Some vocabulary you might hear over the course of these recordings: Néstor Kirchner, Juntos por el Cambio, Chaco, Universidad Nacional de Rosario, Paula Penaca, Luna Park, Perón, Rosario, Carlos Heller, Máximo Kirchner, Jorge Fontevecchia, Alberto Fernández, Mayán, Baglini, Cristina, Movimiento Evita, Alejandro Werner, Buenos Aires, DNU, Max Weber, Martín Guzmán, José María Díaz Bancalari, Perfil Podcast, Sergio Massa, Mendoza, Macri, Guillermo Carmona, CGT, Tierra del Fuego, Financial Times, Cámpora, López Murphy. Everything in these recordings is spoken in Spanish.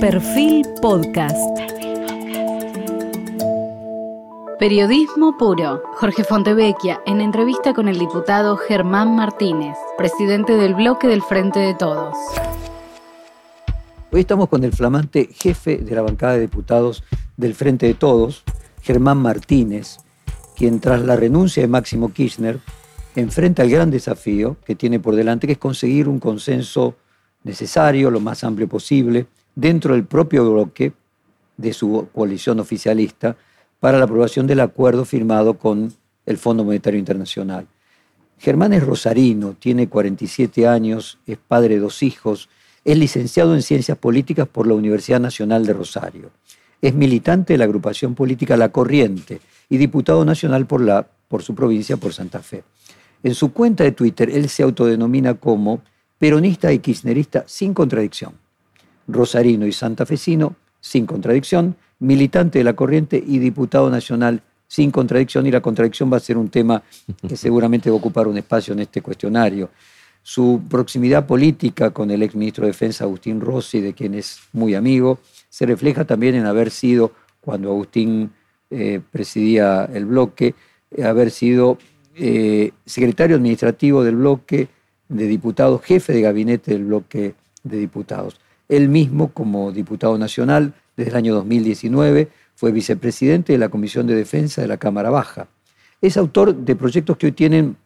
Perfil Podcast. Periodismo puro. Jorge Fontevecchia en entrevista con el diputado Germán Martínez, presidente del bloque del Frente de Todos. Hoy estamos con el flamante jefe de la bancada de diputados del Frente de Todos, Germán Martínez, quien tras la renuncia de Máximo Kirchner enfrenta el gran desafío que tiene por delante, que es conseguir un consenso necesario, lo más amplio posible, dentro del propio bloque de su coalición oficialista para la aprobación del acuerdo firmado con el Fondo Monetario Internacional. Germán es rosarino, tiene 47 años, es padre de 2 hijos, es licenciado en Ciencias Políticas por la Universidad Nacional de Rosario. Es militante de la agrupación política La Corriente y diputado nacional por su provincia, por Santa Fe. En su cuenta de Twitter, él se autodenomina como peronista y kirchnerista sin contradicción. Rosarino y santafesino, sin contradicción, militante de La Corriente y diputado nacional, sin contradicción, y la contradicción va a ser un tema que seguramente va a ocupar un espacio en este cuestionario. Su proximidad política con el exministro de Defensa, Agustín Rossi, de quien es muy amigo, se refleja también en haber sido, cuando Agustín presidía el bloque, haber sido secretario administrativo del bloque de diputados, jefe de gabinete del bloque de diputados. Él mismo, como diputado nacional, desde el año 2019, fue vicepresidente de la Comisión de Defensa de la Cámara Baja. Es autor de proyectos que hoy tienen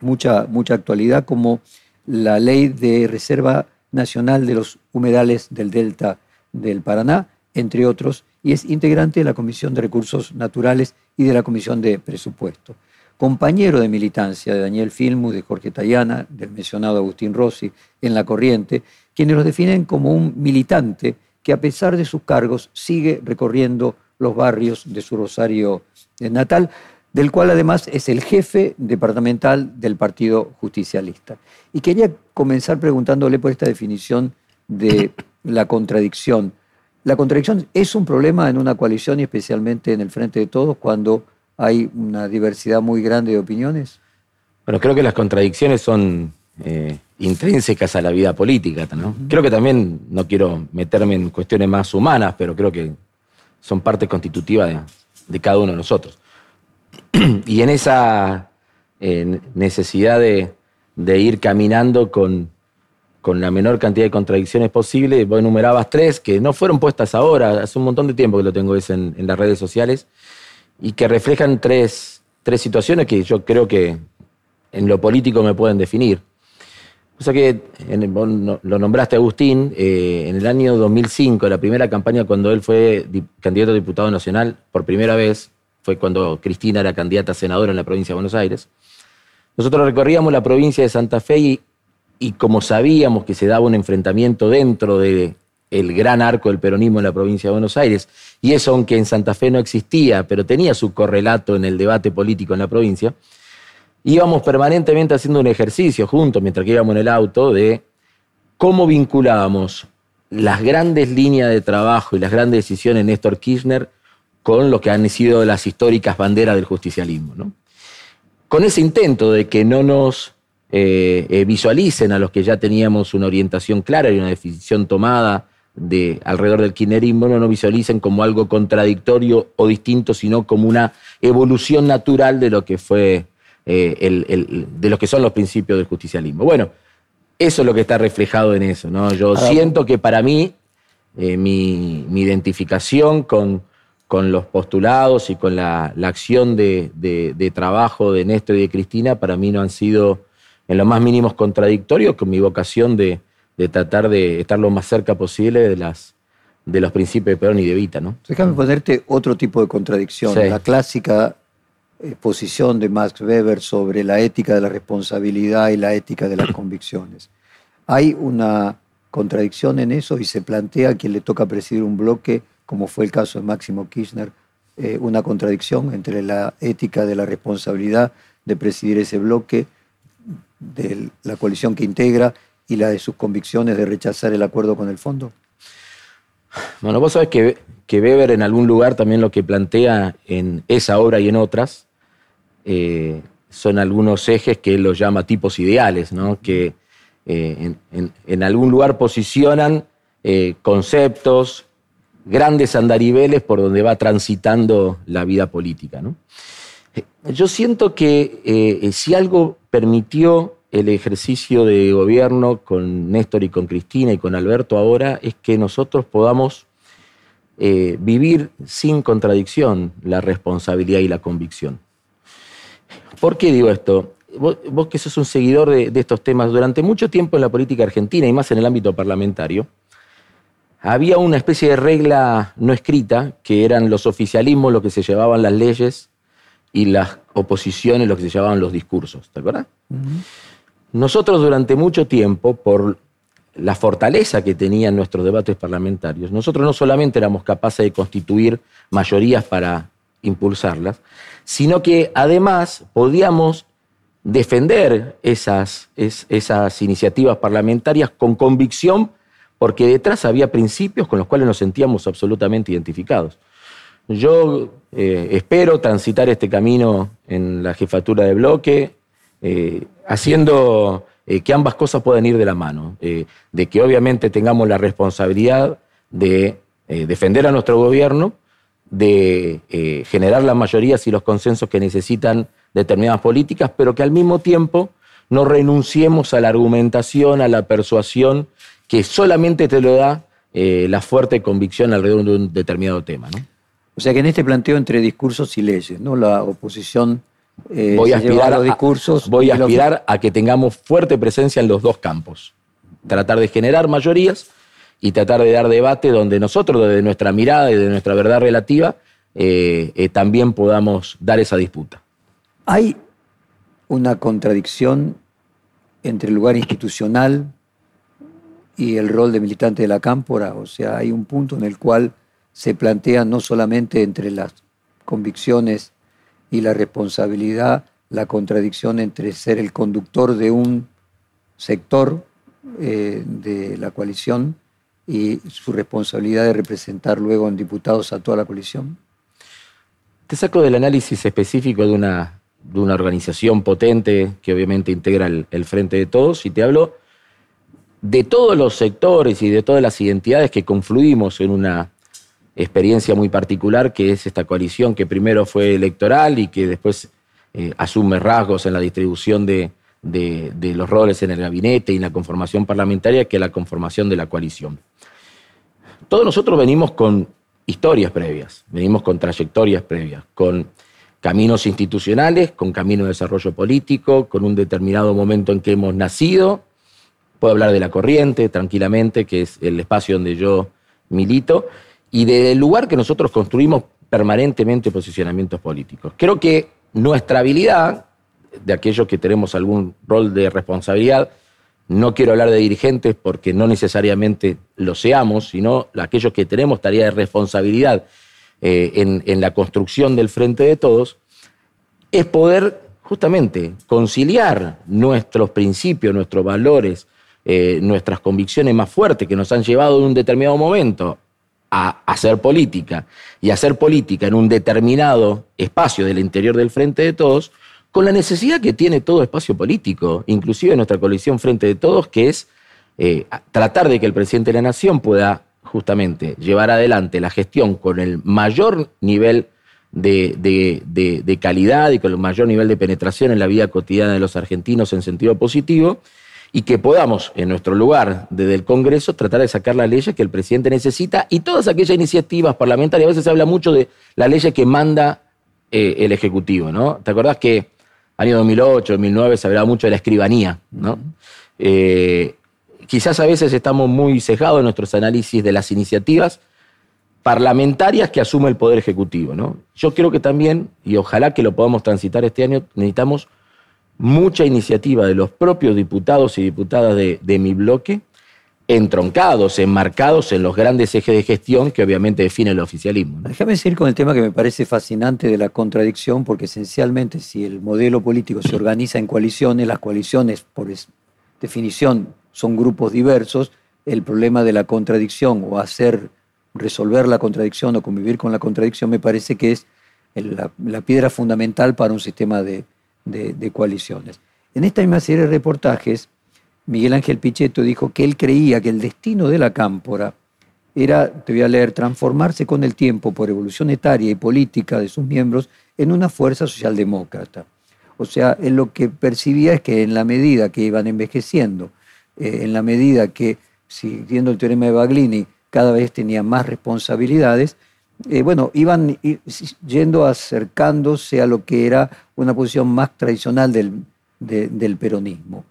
mucha actualidad, como la Ley de Reserva Nacional de los Humedales del Delta del Paraná, entre otros, y es integrante de la Comisión de Recursos Naturales y de la Comisión de Presupuesto. Compañero de militancia de Daniel Filmus, de Jorge Taiana, del mencionado Agustín Rossi, en La Corriente, quienes los definen como un militante que a pesar de sus cargos sigue recorriendo los barrios de su Rosario natal, del cual además es el jefe departamental del Partido Justicialista. Y quería comenzar preguntándole por esta definición de la contradicción. La contradicción es un problema en una coalición y especialmente en el Frente de Todos cuando hay una diversidad muy grande de opiniones. Bueno, creo que las contradicciones son intrínsecas a la vida política, ¿no? Uh-huh. Creo que también, no quiero meterme en cuestiones más humanas, pero creo que son parte constitutiva de cada uno de nosotros. Y en esa necesidad de ir caminando con la menor cantidad de contradicciones posible, vos enumerabas 3 que no fueron puestas ahora, hace un montón de tiempo que lo tengo en las redes sociales, y que reflejan tres situaciones que yo creo que en lo político me pueden definir. O sea que, lo nombraste Agustín, en el año 2005, la primera campaña cuando él fue candidato a diputado nacional, por primera vez, fue cuando Cristina era candidata a senadora en la provincia de Buenos Aires. Nosotros recorríamos la provincia de Santa Fe y como sabíamos que se daba un enfrentamiento dentro de el gran arco del peronismo en la provincia de Buenos Aires, y eso aunque en Santa Fe no existía, pero tenía su correlato en el debate político en la provincia, íbamos permanentemente haciendo un ejercicio juntos, mientras que íbamos en el auto, de cómo vinculábamos las grandes líneas de trabajo y las grandes decisiones de Néstor Kirchner con lo que han sido las históricas banderas del justicialismo, ¿no? Con ese intento de que no nos visualicen a los que ya teníamos una orientación clara y una decisión tomada alrededor del kirchnerismo, no nos visualicen como algo contradictorio o distinto, sino como una evolución natural de lo que fue de lo que son los principios del justicialismo. Bueno, eso es lo que está reflejado en eso, ¿no? Yo siento que para mí mi identificación con los postulados y con la acción de trabajo de Néstor y de Cristina, para mí no han sido en lo más mínimos contradictorios con mi vocación de tratar de estar lo más cerca posible de los principios de Perón y de Evita, ¿no? Déjame ponerte otro tipo de contradicción. Sí. La clásica posición de Max Weber sobre la ética de la responsabilidad y la ética de las convicciones. Hay una contradicción en eso y se plantea a quien le toca presidir un bloque, como fue el caso de Máximo Kirchner, una contradicción entre la ética de la responsabilidad de presidir ese bloque, de la coalición que integra, y la de sus convicciones de rechazar el acuerdo con el fondo? Bueno, vos sabés que Weber en algún lugar también lo que plantea en esa obra y en otras son algunos ejes que él los llama tipos ideales, ¿no? Que en algún lugar posicionan conceptos, grandes andariveles por donde va transitando la vida política, ¿no? Yo siento que si algo permitió el ejercicio de gobierno con Néstor y con Cristina y con Alberto ahora es que nosotros podamos vivir sin contradicción la responsabilidad y la convicción. ¿Por qué digo esto? Vos que sos un seguidor de estos temas, durante mucho tiempo en la política argentina y más en el ámbito parlamentario, había una especie de regla no escrita, que eran los oficialismos los que se llevaban las leyes y las oposiciones los que se llevaban los discursos, ¿te acuerdas? Uh-huh. Nosotros durante mucho tiempo, por la fortaleza que tenían nuestros debates parlamentarios, nosotros no solamente éramos capaces de constituir mayorías para impulsarlas, sino que además podíamos defender esas iniciativas parlamentarias con convicción, porque detrás había principios con los cuales nos sentíamos absolutamente identificados. Yo espero transitar este camino en la jefatura de bloque, haciendo que ambas cosas puedan ir de la mano, de que obviamente tengamos la responsabilidad de defender a nuestro gobierno, de generar las mayorías y los consensos que necesitan determinadas políticas, pero que al mismo tiempo no renunciemos a la argumentación, a la persuasión, que solamente te lo da la fuerte convicción alrededor de un determinado tema, ¿no? O sea que en este planteo entre discursos y leyes, ¿no? La oposición voy a aspirar a los discursos. Voy a aspirar a que tengamos fuerte presencia en los dos campos. Tratar de generar mayorías y tratar de dar debate donde nosotros, desde nuestra mirada y desde nuestra verdad relativa, también podamos dar esa disputa. Hay una contradicción entre el lugar institucional y el rol de militante de la Cámpora. O sea, hay un punto en el cual se plantea no solamente entre las convicciones y la responsabilidad, la contradicción entre ser el conductor de un sector de la coalición y su responsabilidad de representar luego en diputados a toda la coalición. Te saco del análisis específico de una organización potente que obviamente integra el Frente de Todos y te hablo de todos los sectores y de todas las identidades que confluimos en una experiencia muy particular que es esta coalición que primero fue electoral y que después asume rasgos en la distribución de los roles en el gabinete y en la conformación parlamentaria que la conformación de la coalición. Todos nosotros venimos con historias previas, venimos con trayectorias previas, con caminos institucionales, con caminos de desarrollo político, con un determinado momento en que hemos nacido. Puedo hablar de La Corriente tranquilamente, que es el espacio donde yo milito, y del lugar que nosotros construimos permanentemente posicionamientos políticos. Creo que nuestra habilidad, de aquellos que tenemos algún rol de responsabilidad, no quiero hablar de dirigentes porque no necesariamente lo seamos, sino aquellos que tenemos tarea de responsabilidad en la construcción del Frente de Todos, es poder justamente conciliar nuestros principios, nuestros valores, nuestras convicciones más fuertes que nos han llevado en un determinado momento a hacer política y hacer política en un determinado espacio del interior del Frente de Todos, con la necesidad que tiene todo espacio político, inclusive nuestra coalición Frente de Todos, que es tratar de que el presidente de la Nación pueda justamente llevar adelante la gestión con el mayor nivel de calidad y con el mayor nivel de penetración en la vida cotidiana de los argentinos en sentido positivo, y que podamos, en nuestro lugar, desde el Congreso, tratar de sacar las leyes que el presidente necesita y todas aquellas iniciativas parlamentarias. A veces se habla mucho de las leyes que manda el Ejecutivo, ¿no? ¿Te acordás que año 2008, 2009 se hablaba mucho de la escribanía, ¿no? Quizás a veces estamos muy sesgados en nuestros análisis de las iniciativas parlamentarias que asume el Poder Ejecutivo, ¿no? Yo creo que también, y ojalá que lo podamos transitar este año, necesitamos mucha iniciativa de los propios diputados y diputadas de mi bloque, entroncados, enmarcados en los grandes ejes de gestión que obviamente define el oficialismo, ¿no? Déjame seguir con el tema que me parece fascinante de la contradicción, porque esencialmente si el modelo político se organiza en coaliciones, las coaliciones por definición son grupos diversos, el problema de la contradicción o resolver la contradicción o convivir con la contradicción me parece que es la piedra fundamental para un sistema de coaliciones. En esta misma serie de reportajes Miguel Ángel Pichetto dijo que él creía que el destino de la Cámpora era, te voy a leer, transformarse con el tiempo por evolución etaria y política de sus miembros en una fuerza socialdemócrata. O sea, él lo que percibía es que en la medida que iban envejeciendo, en la medida que, siguiendo el teorema de Baglini, cada vez tenían más responsabilidades, iban yendo acercándose a lo que era una posición más tradicional del peronismo.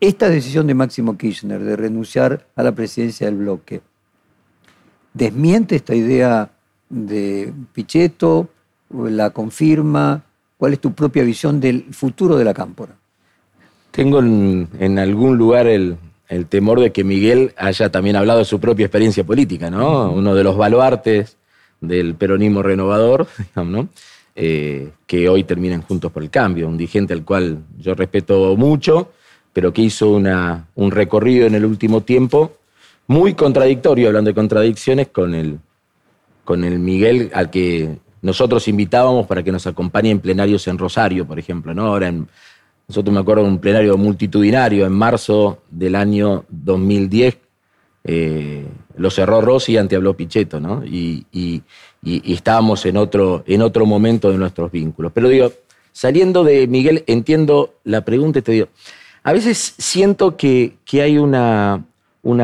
Esta decisión de Máximo Kirchner de renunciar a la presidencia del bloque, ¿desmiente esta idea de Pichetto? ¿La confirma? ¿Cuál es tu propia visión del futuro de la Cámpora? Tengo en algún lugar el temor de que Miguel haya también hablado de su propia experiencia política, ¿no? Uno de los baluartes del peronismo renovador, ¿no? Que hoy terminan Juntos por el Cambio, un dirigente al cual yo respeto mucho, pero que hizo un recorrido en el último tiempo muy contradictorio, hablando de contradicciones, con el Miguel al que nosotros invitábamos para que nos acompañe en plenarios en Rosario, por ejemplo, ¿no? Ahora nosotros, me acuerdo, de un plenario multitudinario en marzo del año 2010, lo cerró Rossi y antehabló Pichetto, ¿no? Y estábamos en otro momento de nuestros vínculos. Pero digo, saliendo de Miguel, entiendo la pregunta y te digo, a veces siento que hay una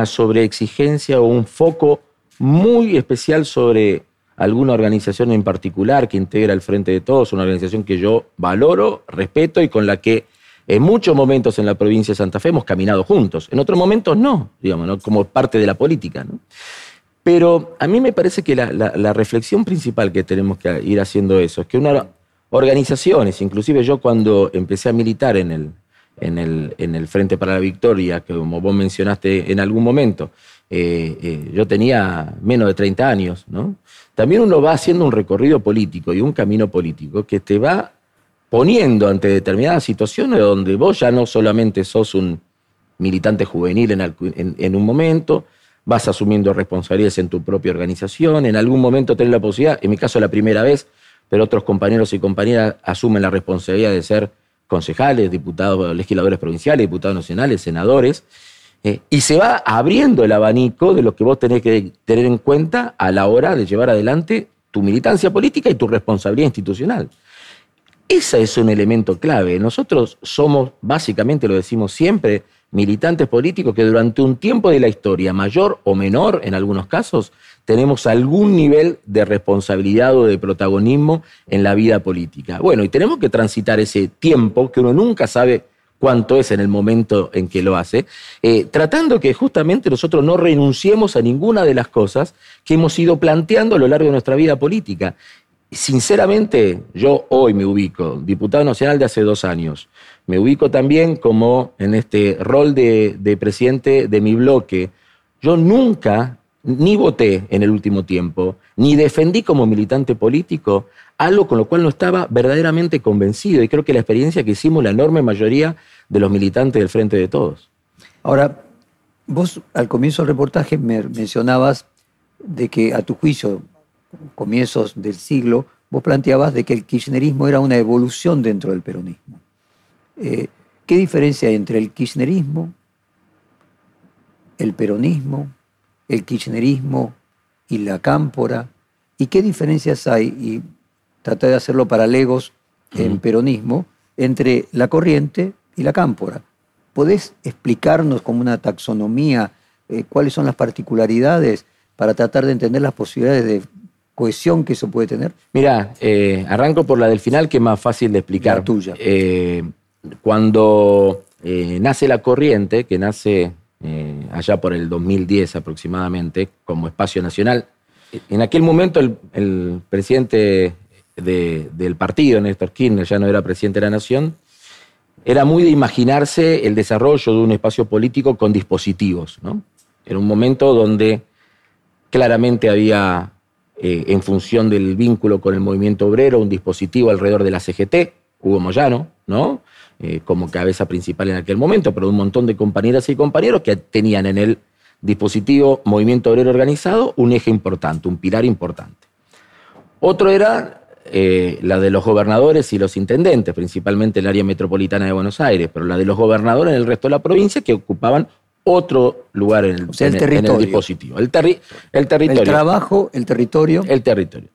sobreexigencia o un foco muy especial sobre alguna organización en particular que integra el Frente de Todos, una organización que yo valoro, respeto y con la que en muchos momentos en la provincia de Santa Fe hemos caminado juntos. En otros momentos no, digamos, ¿no? Como parte de la política, ¿no? Pero a mí me parece que la reflexión principal que tenemos que ir haciendo eso es que unas organizaciones, inclusive yo cuando empecé a militar en el Frente para la Victoria, que como vos mencionaste en algún momento, yo tenía menos de 30 años, ¿no? También uno va haciendo un recorrido político y un camino político que te va poniendo ante determinadas situaciones donde vos ya no solamente sos un militante juvenil en un momento, vas asumiendo responsabilidades en tu propia organización, en algún momento tenés la posibilidad, en mi caso la primera vez, pero otros compañeros y compañeras asumen la responsabilidad de ser concejales, diputados, legisladores provinciales, diputados nacionales, senadores, y se va abriendo el abanico de lo que vos tenés que tener en cuenta a la hora de llevar adelante tu militancia política y tu responsabilidad institucional. Ese es un elemento clave. Nosotros somos, básicamente lo decimos siempre, militantes políticos que durante un tiempo de la historia, mayor o menor en algunos casos, tenemos algún nivel de responsabilidad o de protagonismo en la vida política. Bueno, y tenemos que transitar ese tiempo que uno nunca sabe cuánto es en el momento en que lo hace, tratando que justamente nosotros no renunciemos a ninguna de las cosas que hemos ido planteando a lo largo de nuestra vida política. Sinceramente, yo hoy me ubico, diputado nacional de hace 2 años, me ubico también como en este rol de presidente de mi bloque. Yo nunca ni voté en el último tiempo, ni defendí como militante político algo con lo cual no estaba verdaderamente convencido. Y creo que la experiencia que hicimos la enorme mayoría de los militantes del Frente de Todos. Ahora, vos al comienzo del reportaje me mencionabas de que a tu juicio, comienzos del siglo, vos planteabas de que el kirchnerismo era una evolución dentro del peronismo. ¿Qué diferencia hay entre el kirchnerismo, el peronismo, el kirchnerismo y la Cámpora? ¿Y qué diferencias hay, y traté de hacerlo paralegos en peronismo, entre la Corriente y la Cámpora? ¿Podés explicarnos como una taxonomía cuáles son las particularidades para tratar de entender las posibilidades de cohesión que eso puede tener? Mirá, arranco por la del final, que es más fácil de explicar. La tuya. Cuando nace la Corriente, que nace allá por el 2010 aproximadamente, como espacio nacional, en aquel momento el presidente del partido, Néstor Kirchner, ya no era presidente de la Nación, era muy de imaginarse el desarrollo de un espacio político con dispositivos, ¿no? Era un momento donde claramente había, en función del vínculo con el movimiento obrero, un dispositivo alrededor de la CGT, Hugo Moyano, ¿no? Como cabeza principal en aquel momento, pero un montón de compañeras y compañeros que tenían en el dispositivo movimiento obrero organizado un eje importante, un pilar importante. Otro era la de los gobernadores y los intendentes, principalmente el área metropolitana de Buenos Aires, pero la de los gobernadores en el resto de la provincia que ocupaban otro lugar en el, o sea, el territorio. En el dispositivo. El territorio. El trabajo, el territorio. El territorio.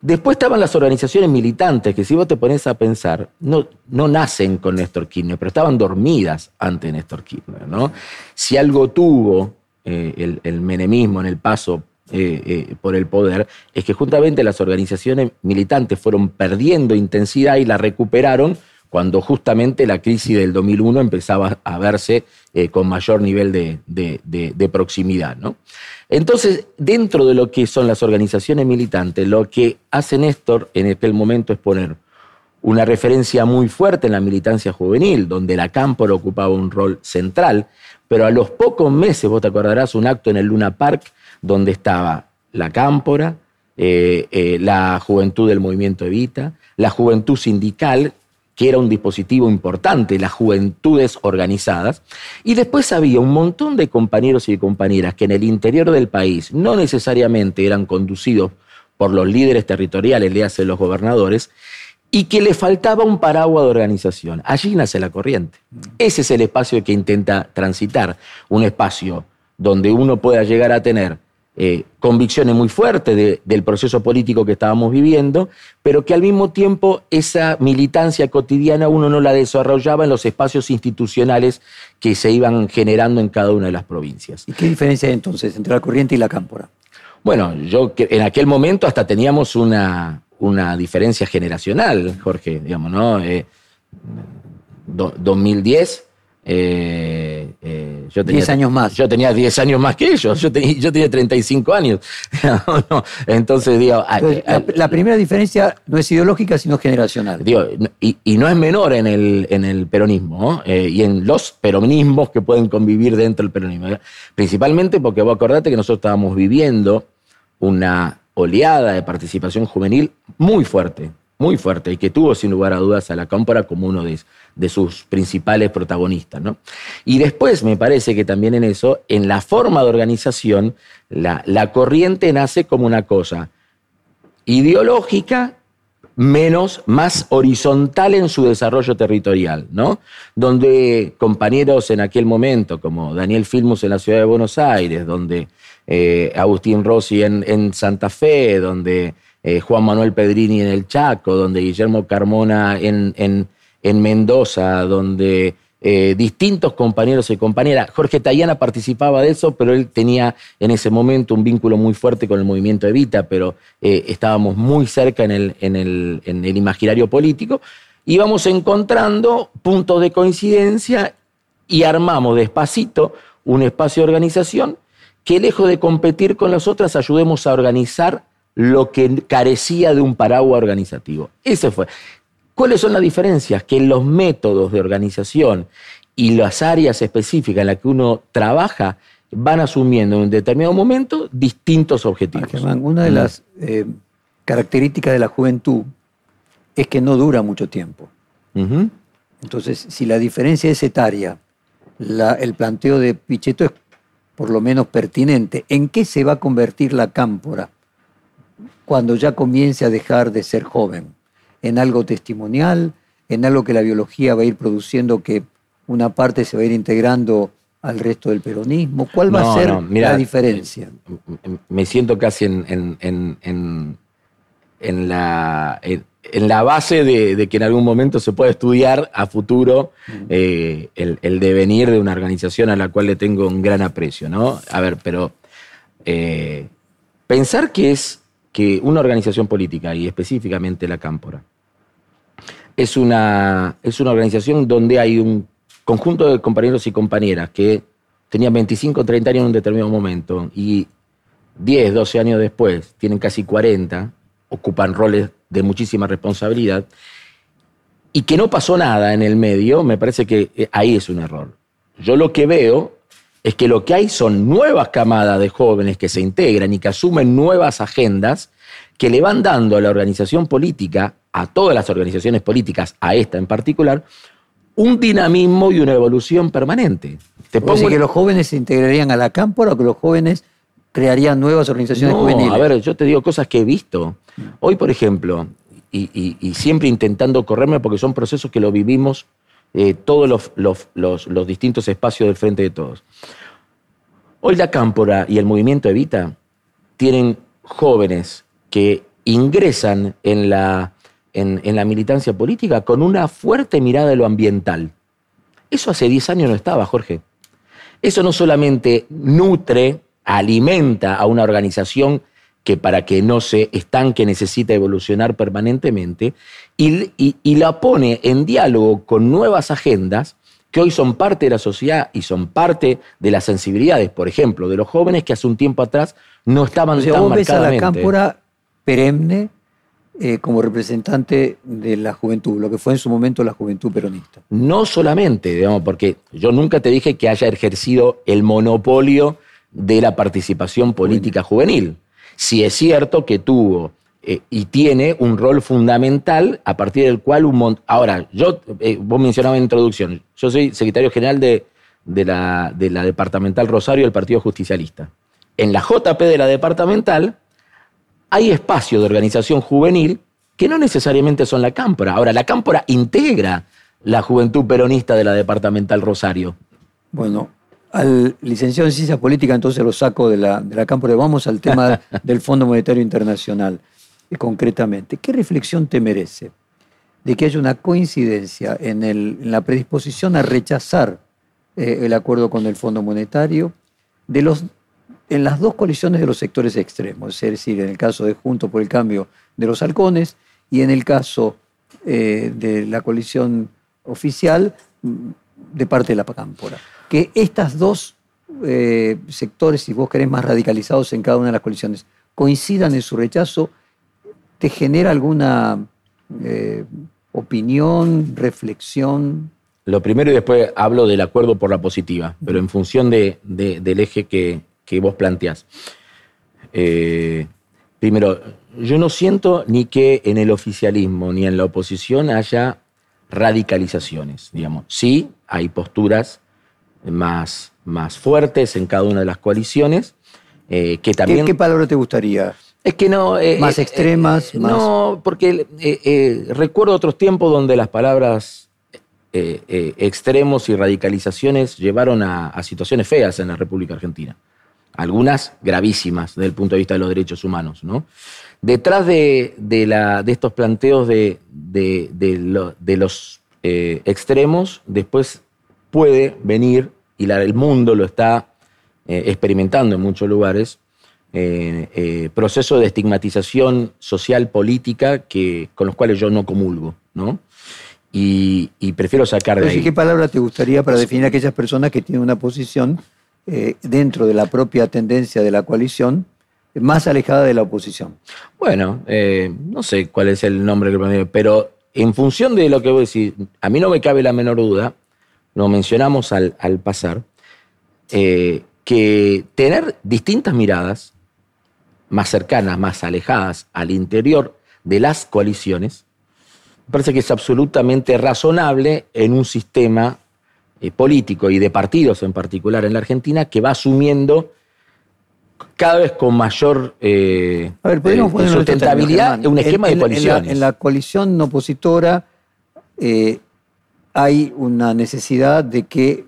Después estaban las organizaciones militantes, que si vos te pones a pensar, no nacen con Néstor Kirchner, pero estaban dormidas ante Néstor Kirchner, ¿no? Si algo tuvo el menemismo en el paso por el poder, es que justamente las organizaciones militantes fueron perdiendo intensidad y la recuperaron cuando justamente la crisis del 2001 empezaba a verse con mayor nivel de proximidad, ¿no? Entonces, dentro de lo que son las organizaciones militantes, lo que hace Néstor en aquel momento es poner una referencia muy fuerte en la militancia juvenil, donde la Cámpora ocupaba un rol central, pero a los pocos meses, vos te acordarás, un acto en el Luna Park donde estaba la Cámpora, la juventud del Movimiento Evita, la juventud sindical, que era un dispositivo importante, las juventudes organizadas, y después había un montón de compañeros y compañeras que en el interior del país no necesariamente eran conducidos por los líderes territoriales, le hacen los gobernadores, y que le faltaba un paraguas de organización. Allí nace La Corriente. Ese es el espacio que intenta transitar, un espacio donde uno pueda llegar a tener convicciones muy fuertes del proceso político que estábamos viviendo, pero que al mismo tiempo esa militancia cotidiana uno no la desarrollaba en los espacios institucionales que se iban generando en cada una de las provincias. ¿Y qué diferencia hay entonces entre La Corriente y la Cámpora? Bueno, yo en aquel momento hasta teníamos una diferencia generacional, Jorge, digamos, ¿no? 2010... yo tenía 10 años más. Yo tenía 10 años más que ellos. Yo tenía 35 años. No, entonces, digo. La primera diferencia no es ideológica, sino generacional. Digo, y no es menor en el peronismo, ¿no? Y en los peronismos que pueden convivir dentro del peronismo. Principalmente porque vos acordate que nosotros estábamos viviendo una oleada de participación juvenil muy fuerte. Muy fuerte, y que tuvo sin lugar a dudas a la Cámpora como uno de sus principales protagonistas, ¿no? Y después me parece que también en eso, en la forma de organización, la Corriente nace como una cosa ideológica, más horizontal en su desarrollo territorial, ¿no? Donde compañeros en aquel momento, como Daniel Filmus en la ciudad de Buenos Aires, donde Agustín Rossi en Santa Fe, donde Juan Manuel Pedrini en el Chaco, donde Guillermo Carmona en Mendoza, donde distintos compañeros y compañeras. Jorge Taiana participaba de eso, pero él tenía en ese momento un vínculo muy fuerte con el movimiento Evita, pero estábamos muy cerca en el imaginario político. Íbamos encontrando puntos de coincidencia y armamos despacito un espacio de organización que, lejos de competir con las otras, ayudemos a organizar lo que carecía de un paraguas organizativo. Ese fue. ¿Cuáles son las diferencias? Que los métodos de organización y las áreas específicas en las que uno trabaja van asumiendo en un determinado momento distintos objetivos. Germán, una de las características de la juventud es que no dura mucho tiempo. Uh-huh. Entonces, si la diferencia es etaria, el planteo de Pichetto es por lo menos pertinente. ¿En qué se va a convertir la Cámpora cuando ya comience a dejar de ser joven? ¿En algo testimonial? ¿En algo que la biología va a ir produciendo, que una parte se va a ir integrando al resto del peronismo? ¿Cuál va a ser la diferencia? Me siento casi en la base de que en algún momento se pueda estudiar a futuro el devenir de una organización a la cual le tengo un gran aprecio, ¿no? A ver, pero pensar que una organización política, y específicamente la Cámpora, es una organización donde hay un conjunto de compañeros y compañeras que tenían 25 o 30 años en un determinado momento y 10, 12 años después tienen casi 40, ocupan roles de muchísima responsabilidad, y que no pasó nada en el medio. Me parece que ahí es un error. Yo lo que veo es que lo que hay son nuevas camadas de jóvenes que se integran y que asumen nuevas agendas que le van dando a la organización política, a todas las organizaciones políticas, a esta en particular, un dinamismo y una evolución permanente. ¿Te pongo que los jóvenes se integrarían a la Cámpora o que los jóvenes crearían nuevas organizaciones juveniles. A ver, yo te digo cosas que he visto. Hoy, por ejemplo, y siempre intentando correrme porque son procesos que lo vivimos todos los distintos espacios del Frente de Todos. Hoy la Cámpora y el Movimiento Evita tienen jóvenes que ingresan en la militancia política con una fuerte mirada de lo ambiental. Eso hace 10 años no estaba, Jorge. Eso no solamente nutre, alimenta a una organización que para que no se estanque necesita evolucionar permanentemente y la pone en diálogo con nuevas agendas que hoy son parte de la sociedad y son parte de las sensibilidades, por ejemplo, de los jóvenes que hace un tiempo atrás no estaban tan marcadamente. O sea, vos ves a la Cámpora perenne como representante de la juventud, lo que fue en su momento la juventud peronista. No solamente, digamos, porque yo nunca te dije que haya ejercido el monopolio de la participación política juvenil. Si es cierto que tuvo y tiene un rol fundamental a partir del cual un montón... Ahora, vos mencionabas en introducción, yo soy secretario general de la departamental Rosario del Partido Justicialista. En la JP de la departamental hay espacios de organización juvenil que no necesariamente son la Cámpora. Ahora, la Cámpora integra la juventud peronista de la departamental Rosario. Bueno... Al licenciado en Ciencias Políticas, entonces lo saco de la Cámpora. Vamos al tema del Fondo Monetario Internacional, concretamente. ¿Qué reflexión te merece de que haya una coincidencia en la predisposición a rechazar el acuerdo con el Fondo Monetario en las dos coaliciones de los sectores extremos? Es decir, en el caso de Juntos por el Cambio de los halcones y en el caso de la coalición oficial de parte de la Cámpora. Que estas dos sectores, si vos querés, más radicalizados en cada una de las coaliciones, coincidan en su rechazo, ¿te genera alguna opinión, reflexión? Lo primero, y después hablo del acuerdo por la positiva, pero en función del eje que vos planteás. Primero, yo no siento ni que en el oficialismo ni en la oposición haya radicalizaciones, digamos. Sí, hay posturas más fuertes en cada una de las coaliciones, que también... ¿Qué palabra te gustaría? Es que no... ¿Más extremas? Más... No, porque recuerdo otros tiempos donde las palabras extremos y radicalizaciones llevaron a situaciones feas en la República Argentina. Algunas gravísimas desde el punto de vista de los derechos humanos, ¿no? Detrás de estos planteos de los extremos, después... puede venir, y el mundo lo está experimentando en muchos lugares, procesos de estigmatización social, política, con los cuales yo no comulgo, ¿no? Y prefiero sacar de ahí. ¿Qué palabra te gustaría para definir a aquellas personas que tienen una posición dentro de la propia tendencia de la coalición más alejada de la oposición? Bueno, no sé cuál es el nombre que me... Pero en función de lo que voy a decir, a mí no me cabe la menor duda... Lo mencionamos al pasar, que tener distintas miradas, más cercanas, más alejadas, al interior de las coaliciones, me parece que es absolutamente razonable en un sistema político y de partidos en particular en la Argentina que va asumiendo cada vez con mayor sustentabilidad un esquema de coaliciones. En la coalición opositora... hay una necesidad de que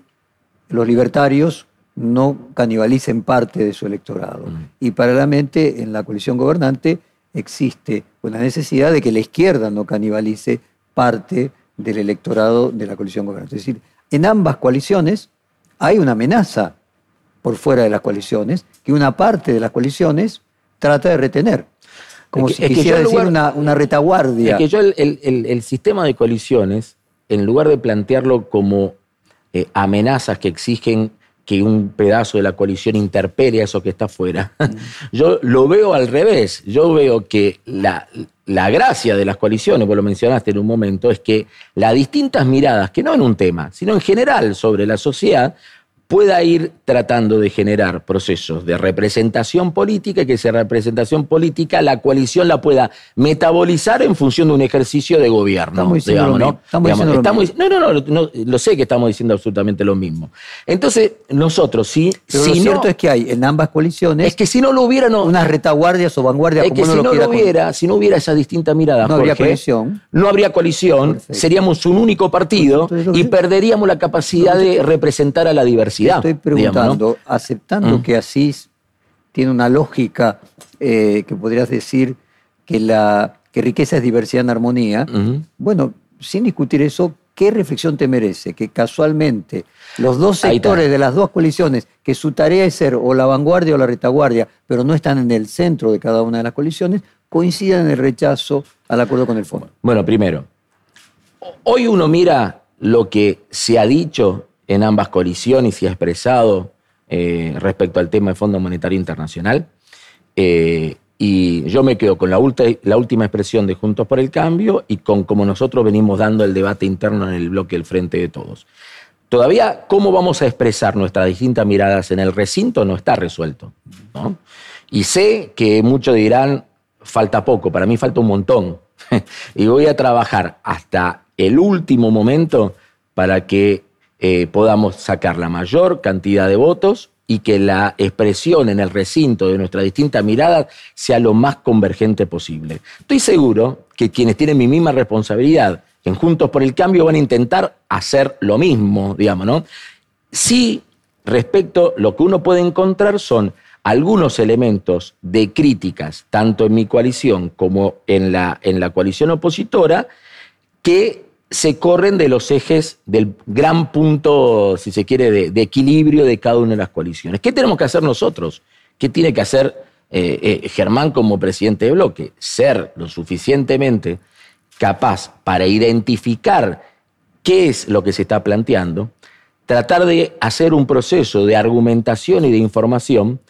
los libertarios no canibalicen parte de su electorado. Y paralelamente, en la coalición gobernante, existe una necesidad de que la izquierda no canibalice parte del electorado de la coalición gobernante. Es decir, en ambas coaliciones hay una amenaza por fuera de las coaliciones que una parte de las coaliciones trata de retener. Como si quisiera decir una retaguardia. Es que yo el sistema de coaliciones... en lugar de plantearlo como amenazas que exigen que un pedazo de la coalición interpele a eso que está afuera, yo lo veo al revés. Yo veo que la gracia de las coaliciones, vos lo mencionaste en un momento, es que las distintas miradas, que no en un tema, sino en general sobre la sociedad, pueda ir tratando de generar procesos de representación política y que esa representación política la coalición la pueda metabolizar en función de un ejercicio de gobierno. Estamos diciendo, digamos, ¿no? Lo sé que estamos diciendo absolutamente lo mismo. Entonces, nosotros sí. Pero si lo cierto es que hay en ambas coaliciones. Es que si no lo hubiera. No, unas retaguardias o vanguardias. Es que como si no lo hubiera, si no hubiera esa distinta mirada. No habría coalición. No habría coalición. Perfecto. Seríamos un único partido y perderíamos la capacidad de representar a la diversidad. Estoy preguntando, digamos, ¿no? Aceptando que así tiene una lógica que podrías decir que riqueza es diversidad en armonía, bueno, sin discutir eso, ¿qué reflexión te merece? Que casualmente los dos sectores de las dos coaliciones, que su tarea es ser o la vanguardia o la retaguardia, pero no están en el centro de cada una de las coaliciones, coincidan en el rechazo al acuerdo con el Fondo. Bueno, primero, hoy uno mira lo que se ha dicho en ambas coaliciones y se ha expresado respecto al tema del Fondo Monetario Internacional. Y yo me quedo con la última expresión de Juntos por el Cambio y con cómo nosotros venimos dando el debate interno en el bloque del Frente de Todos. Todavía, cómo vamos a expresar nuestras distintas miradas en el recinto no está resuelto, ¿no? Y sé que muchos dirán, falta poco, para mí falta un montón. Y voy a trabajar hasta el último momento para que podamos sacar la mayor cantidad de votos y que la expresión en el recinto de nuestra distinta mirada sea lo más convergente posible. Estoy seguro que quienes tienen mi misma responsabilidad, que Juntos por el Cambio van a intentar hacer lo mismo, digamos, ¿no? Sí, respecto, lo que uno puede encontrar son algunos elementos de críticas, tanto en mi coalición como en la coalición opositora, que se corren de los ejes del gran punto, si se quiere, de equilibrio de cada una de las coaliciones. ¿Qué tenemos que hacer nosotros? ¿Qué tiene que hacer Germán como presidente de bloque? Ser lo suficientemente capaz para identificar qué es lo que se está planteando, tratar de hacer un proceso de argumentación y de información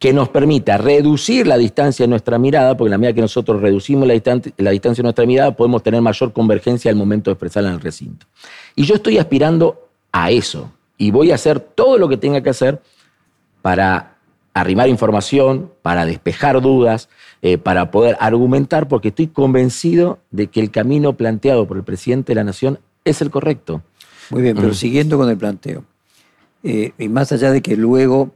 que nos permita reducir la distancia de nuestra mirada, porque en la medida que nosotros reducimos la distancia de nuestra mirada, podemos tener mayor convergencia al momento de expresarla en el recinto. Y yo estoy aspirando a eso, y voy a hacer todo lo que tenga que hacer para arrimar información, para despejar dudas, para poder argumentar, porque estoy convencido de que el camino planteado por el presidente de la Nación es el correcto. Muy bien, pero siguiendo con el planteo, y más allá de que luego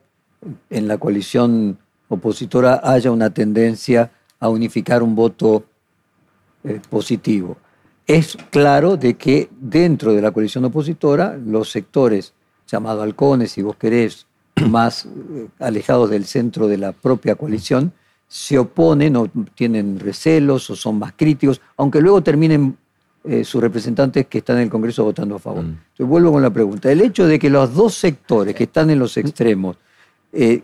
en la coalición opositora haya una tendencia a unificar un voto positivo. Es claro de que dentro de la coalición opositora los sectores llamados halcones, si vos querés, más alejados del centro de la propia coalición, se oponen o tienen recelos o son más críticos, aunque luego terminen sus representantes que están en el Congreso votando a favor. Entonces vuelvo con la pregunta. El hecho de que los dos sectores que están en los extremos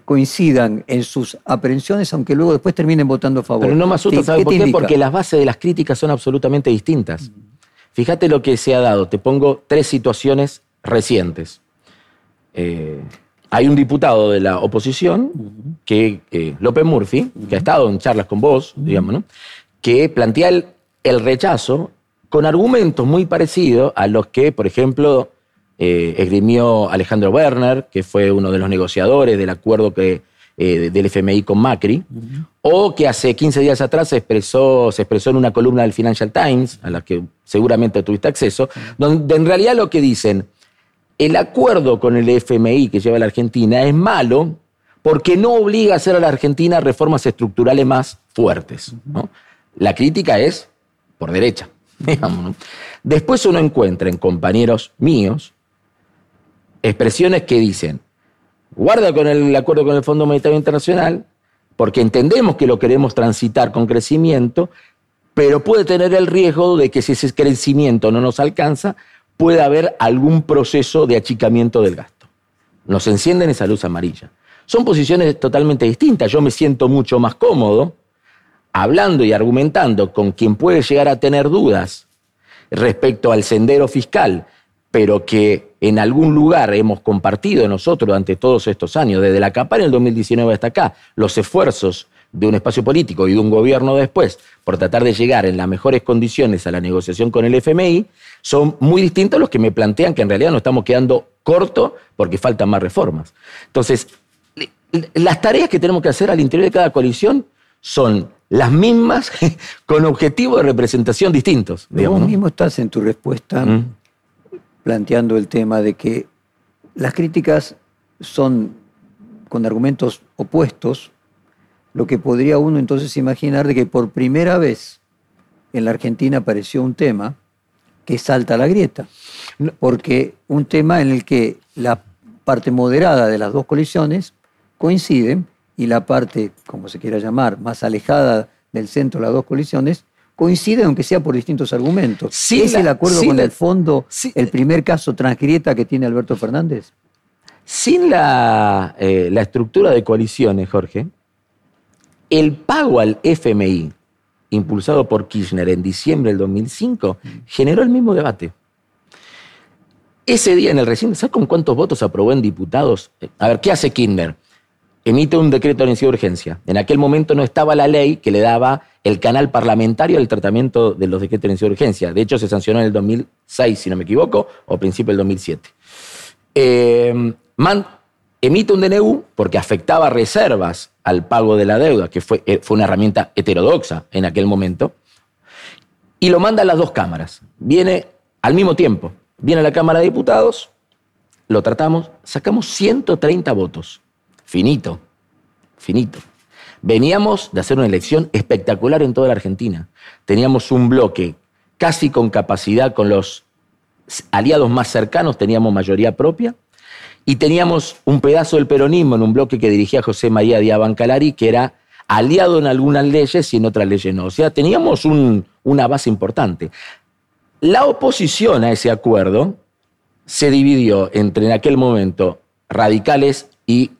coincidan en sus aprehensiones, aunque luego después terminen votando a favor. Pero no me asusta, ¿sabes por qué? Porque las bases de las críticas son absolutamente distintas. Fíjate lo que se ha dado. Te pongo tres situaciones recientes. Hay un diputado de la oposición, que López Murphy, que ha estado en charlas con vos, digamos, ¿no? Que plantea el rechazo con argumentos muy parecidos a los que, por ejemplo, esgrimió Alejandro Werner, que fue uno de los negociadores del acuerdo del FMI con Macri, o que hace 15 días atrás se expresó en una columna del Financial Times, a la que seguramente tuviste acceso, donde en realidad lo que dicen, el acuerdo con el FMI que lleva la Argentina es malo porque no obliga a hacer a la Argentina reformas estructurales más fuertes, ¿no? La crítica es por derecha, digamos, ¿no? Después uno encuentra en compañeros míos expresiones que dicen, guarda con el acuerdo con el Fondo Monetario Internacional, porque entendemos que lo queremos transitar con crecimiento, pero puede tener el riesgo de que si ese crecimiento no nos alcanza, pueda haber algún proceso de achicamiento del gasto. Nos encienden esa luz amarilla. Son posiciones totalmente distintas. Yo me siento mucho más cómodo hablando y argumentando con quien puede llegar a tener dudas respecto al sendero fiscal, pero que en algún lugar hemos compartido nosotros durante todos estos años, desde la campaña del 2019 hasta acá, los esfuerzos de un espacio político y de un gobierno después por tratar de llegar en las mejores condiciones a la negociación con el FMI, son muy distintos a los que me plantean que en realidad nos estamos quedando corto porque faltan más reformas. Entonces, las tareas que tenemos que hacer al interior de cada coalición son las mismas con objetivos de representación distintos. Digamos, vos mismo estás en tu respuesta planteando el tema de que las críticas son con argumentos opuestos, lo que podría uno entonces imaginar de que por primera vez en la Argentina apareció un tema que salta la grieta. Porque un tema en el que la parte moderada de las dos coaliciones coinciden y la parte, como se quiera llamar, más alejada del centro de las dos coaliciones, coincide aunque sea por distintos argumentos. Sí, ¿es el acuerdo con el fondo el primer caso transgrieta que tiene Alberto Fernández? Sin la estructura de coaliciones, Jorge, el pago al FMI, impulsado por Kirchner en diciembre del 2005, generó el mismo debate. Ese día en el recinto, ¿sabes con cuántos votos aprobó en diputados? A ver, ¿qué hace Kirchner? Emite un decreto de necesidad de urgencia. En aquel momento no estaba la ley que le daba el canal parlamentario al tratamiento de los decretos de necesidad de urgencia. De hecho, se sancionó en el 2006, si no me equivoco, o principio del 2007. Emite un DNU porque afectaba reservas al pago de la deuda, que fue una herramienta heterodoxa en aquel momento, y lo manda a las dos cámaras. Viene al mismo tiempo. Viene a la Cámara de Diputados, lo tratamos, sacamos 130 votos. Finito, finito. Veníamos de hacer una elección espectacular en toda la Argentina. Teníamos un bloque casi con capacidad, con los aliados más cercanos, teníamos mayoría propia. Y teníamos un pedazo del peronismo en un bloque que dirigía José María Díaz Bancalari, que era aliado en algunas leyes y en otras leyes no. O sea, teníamos una base importante. La oposición a ese acuerdo se dividió entre, en aquel momento, radicales y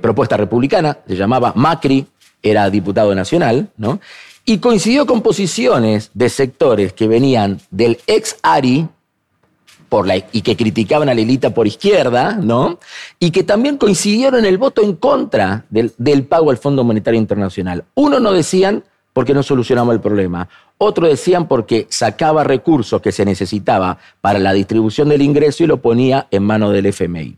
propuesta republicana. Se llamaba Macri, era diputado nacional, ¿no? Y coincidió con posiciones de sectores que venían del ex ARI, y que criticaban a la élite por izquierda, ¿no? Y que también coincidieron en el voto en contra del pago al Fondo Monetario Internacional. Uno no decían porque no solucionamos el problema. Otro decían porque sacaba recursos que se necesitaba para la distribución del ingreso y lo ponía en manos del FMI.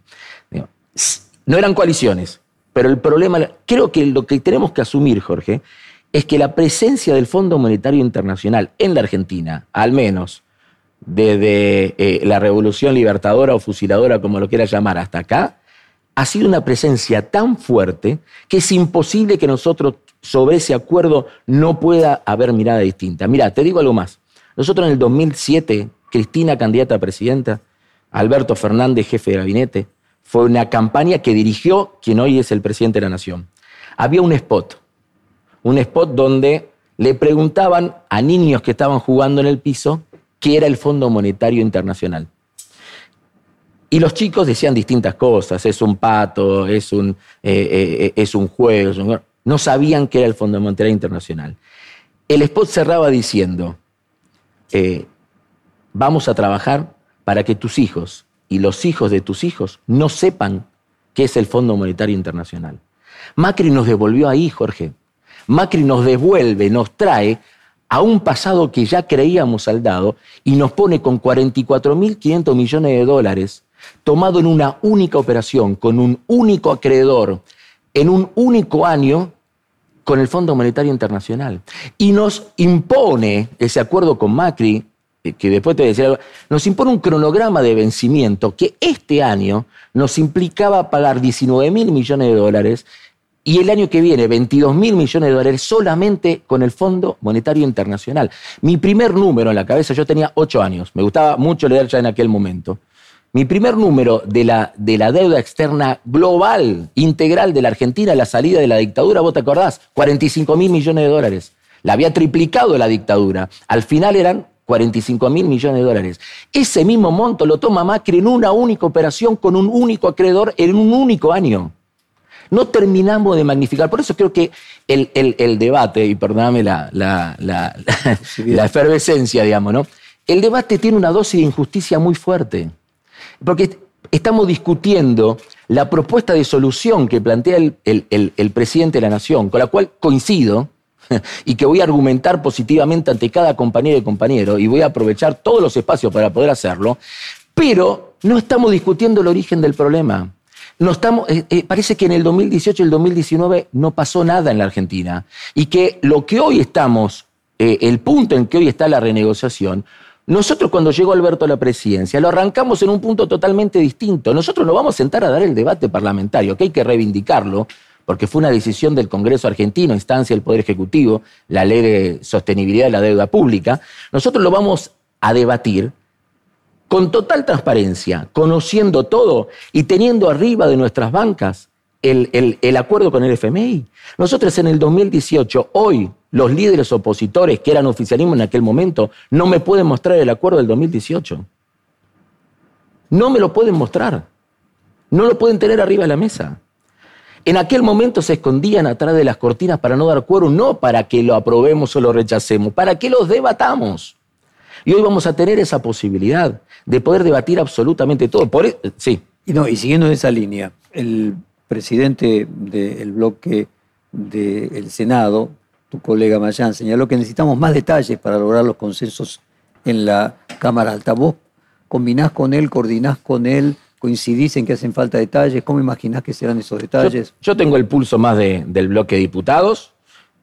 No eran coaliciones, pero el problema... Creo que lo que tenemos que asumir, Jorge, es que la presencia del Fondo Monetario Internacional en la Argentina, al menos... desde la revolución libertadora o fusiladora, como lo quiera llamar, hasta acá, ha sido una presencia tan fuerte que es imposible que nosotros sobre ese acuerdo no pueda haber mirada distinta. Mirá, te digo algo más. Nosotros en el 2007, Cristina candidata a presidenta, Alberto Fernández jefe de gabinete, fue una campaña que dirigió quien hoy es el presidente de la Nación. Había un spot donde le preguntaban a niños que estaban jugando en el piso que era el Fondo Monetario Internacional. Y los chicos decían distintas cosas, es un pato, es un juego, no sabían qué era el Fondo Monetario Internacional. El spot cerraba diciendo, vamos a trabajar para que tus hijos y los hijos de tus hijos no sepan qué es el Fondo Monetario Internacional. Macri nos devolvió ahí, Jorge. Macri nos devuelve, nos trae a un pasado que ya creíamos saldado y nos pone con 44.500 millones de dólares tomado en una única operación, con un único acreedor, en un único año, con el Fondo Monetario Internacional. Y nos impone ese acuerdo con Macri, que después te voy a decir algo, nos impone un cronograma de vencimiento que este año nos implicaba pagar 19.000 millones de dólares y el año que viene, 22 mil millones de dólares solamente con el Fondo Monetario Internacional. Mi primer número en la cabeza, yo tenía 8 años, me gustaba mucho leer ya en aquel momento. Mi primer número de la deuda externa global, integral de la Argentina, la salida de la dictadura, vos te acordás, 45 mil millones de dólares. La había triplicado la dictadura. Al final eran 45 mil millones de dólares. Ese mismo monto lo toma Macri en una única operación con un único acreedor en un único año. No terminamos de magnificar. Por eso creo que el debate, y perdóname la efervescencia, digamos, ¿no? El debate tiene una dosis de injusticia muy fuerte. Porque estamos discutiendo la propuesta de solución que plantea el presidente de la Nación, con la cual coincido y que voy a argumentar positivamente ante cada compañero y voy a aprovechar todos los espacios para poder hacerlo, pero No estamos discutiendo el origen del problema. No estamos, parece que en el 2018 y el 2019 no pasó nada en la Argentina y que lo que hoy estamos, el punto en que hoy está la renegociación, nosotros cuando llegó Alberto a la presidencia lo arrancamos en un punto totalmente distinto. Nosotros nos vamos a sentar a dar el debate parlamentario, que hay que reivindicarlo, porque fue una decisión del Congreso argentino, instancia del Poder Ejecutivo, la ley de sostenibilidad de la deuda pública. Nosotros lo vamos a debatir con total transparencia, conociendo todo y teniendo arriba de nuestras bancas el acuerdo con el FMI. Nosotros en el 2018, hoy, los líderes opositores que eran oficialismo en aquel momento, no me pueden mostrar el acuerdo del 2018. No me lo pueden mostrar. No lo pueden tener arriba de la mesa. En aquel momento se escondían atrás de las cortinas para no dar quórum, no para que lo aprobemos o lo rechacemos, para que los debatamos. Y hoy vamos a tener esa posibilidad de poder debatir absolutamente todo. Sí. Y siguiendo esa línea, el presidente del bloque del Senado, tu colega Mayán, señaló que necesitamos más detalles para lograr los consensos en la Cámara Alta. ¿Vos combinás con él, coordinás con él, coincidís en que hacen falta detalles? ¿Cómo imaginás que serán esos detalles? Yo tengo el pulso más del bloque de diputados